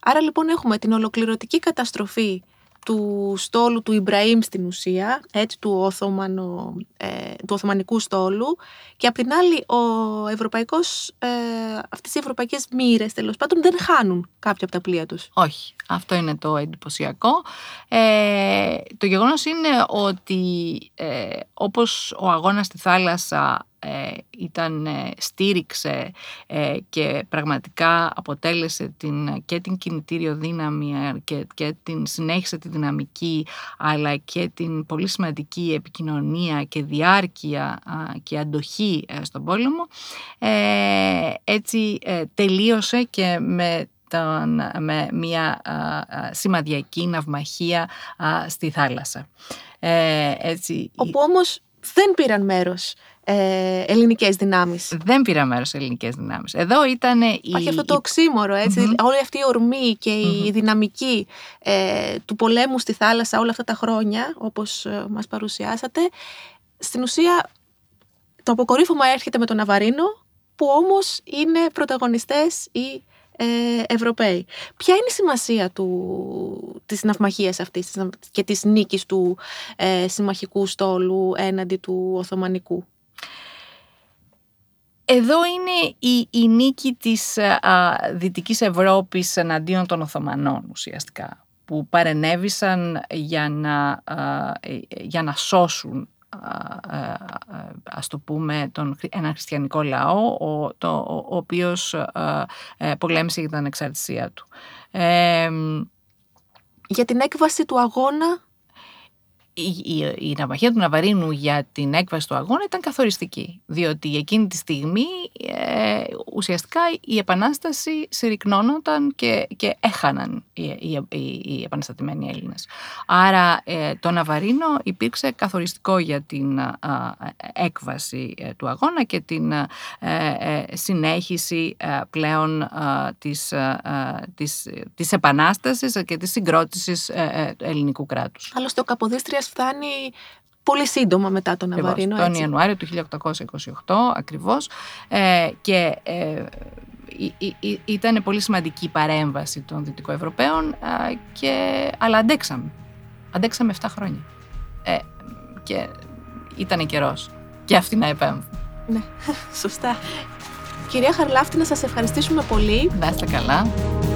Άρα λοιπόν έχουμε την ολοκληρωτική καταστροφή του στόλου του Ιμπραήμ στην ουσία, έτσι, του, Οθωμανο, ε, του Οθωμανικού στόλου, και απ' την άλλη ο ευρωπαϊκός, ε, αυτές οι ευρωπαϊκές μοίρες τέλος πάντων δεν χάνουν κάποια από τα πλοία τους. Όχι, αυτό είναι το εντυπωσιακό. Ε, το γεγονός είναι ότι ε, όπως ο αγώνας στη θάλασσα ήταν, στήριξε και πραγματικά αποτέλεσε την, και την κινητήριο δύναμη και, και την, συνέχισε τη δυναμική, αλλά και την πολύ σημαντική επικοινωνία και διάρκεια και αντοχή στον πόλεμο, έτσι τελείωσε και με, τον, με μια σημαδιακή ναυμαχία στη θάλασσα. Έτσι, όπου όμως δεν πήραν μέρος Ε, ελληνικές δυνάμεις. Δεν πήραν μέρος ελληνικές δυνάμεις. Εδώ ήταν η... Υπάρχει αυτό το οξύμορο, έτσι. Mm-hmm. Όλη αυτή η ορμή και η mm-hmm. δυναμική ε, του πολέμου στη θάλασσα όλα αυτά τα χρόνια, όπως ε, μας παρουσιάσατε. Στην ουσία το αποκορύφωμα έρχεται με τον Ναυαρίνο, που όμως είναι πρωταγωνιστές οι ε, Ευρωπαίοι. Ποια είναι η σημασία του, της ναυμαχίας αυτής και της νίκης του ε, συμμαχικού στόλου έναντι του Οθωμανικού? Εδώ είναι η, η νίκη της α, Δυτικής Ευρώπης εναντίον των Οθωμανών ουσιαστικά, που παρενέβησαν για να, α, για να σώσουν, α, α, ας το πούμε, τον, ένα χριστιανικό λαό, ο, το, ο, ο οποίος α, α, πολέμησε για την ανεξαρτησία του. Ε, για την έκβαση του αγώνα... Η, η, η ναυμαχία του Ναυαρίνου για την έκβαση του αγώνα ήταν καθοριστική, διότι εκείνη τη στιγμή ε, ουσιαστικά η επανάσταση συρρυκνώνονταν και, και έχαναν οι, οι, οι, οι επαναστατημένοι Έλληνες. Άρα ε, το Ναυαρίνο υπήρξε καθοριστικό για την ε, ε, έκβαση ε, του αγώνα και την ε, ε, συνέχιση ε, πλέον ε, της, ε, της, της επανάστασης και της συγκρότησης ε, ε, του ελληνικού κράτους. Άλλωστε ο Καποδίστριας φτάνει πολύ σύντομα μετά τον Ναυαρίνο. Τον Ιανουάριο του χίλια οκτακόσια είκοσι οκτώ ακριβώς, ε, και ε, ήταν πολύ σημαντική η παρέμβαση των Δυτικοευρωπαίων, και... αλλά αντέξαμε. Αντέξαμε επτά χρόνια. Ε, και ήταν καιρός και αυτοί να επέμβουν. Ναι, σωστά. Κυρία Χαρλάφτη, να σας ευχαριστήσουμε πολύ. Να είστε καλά.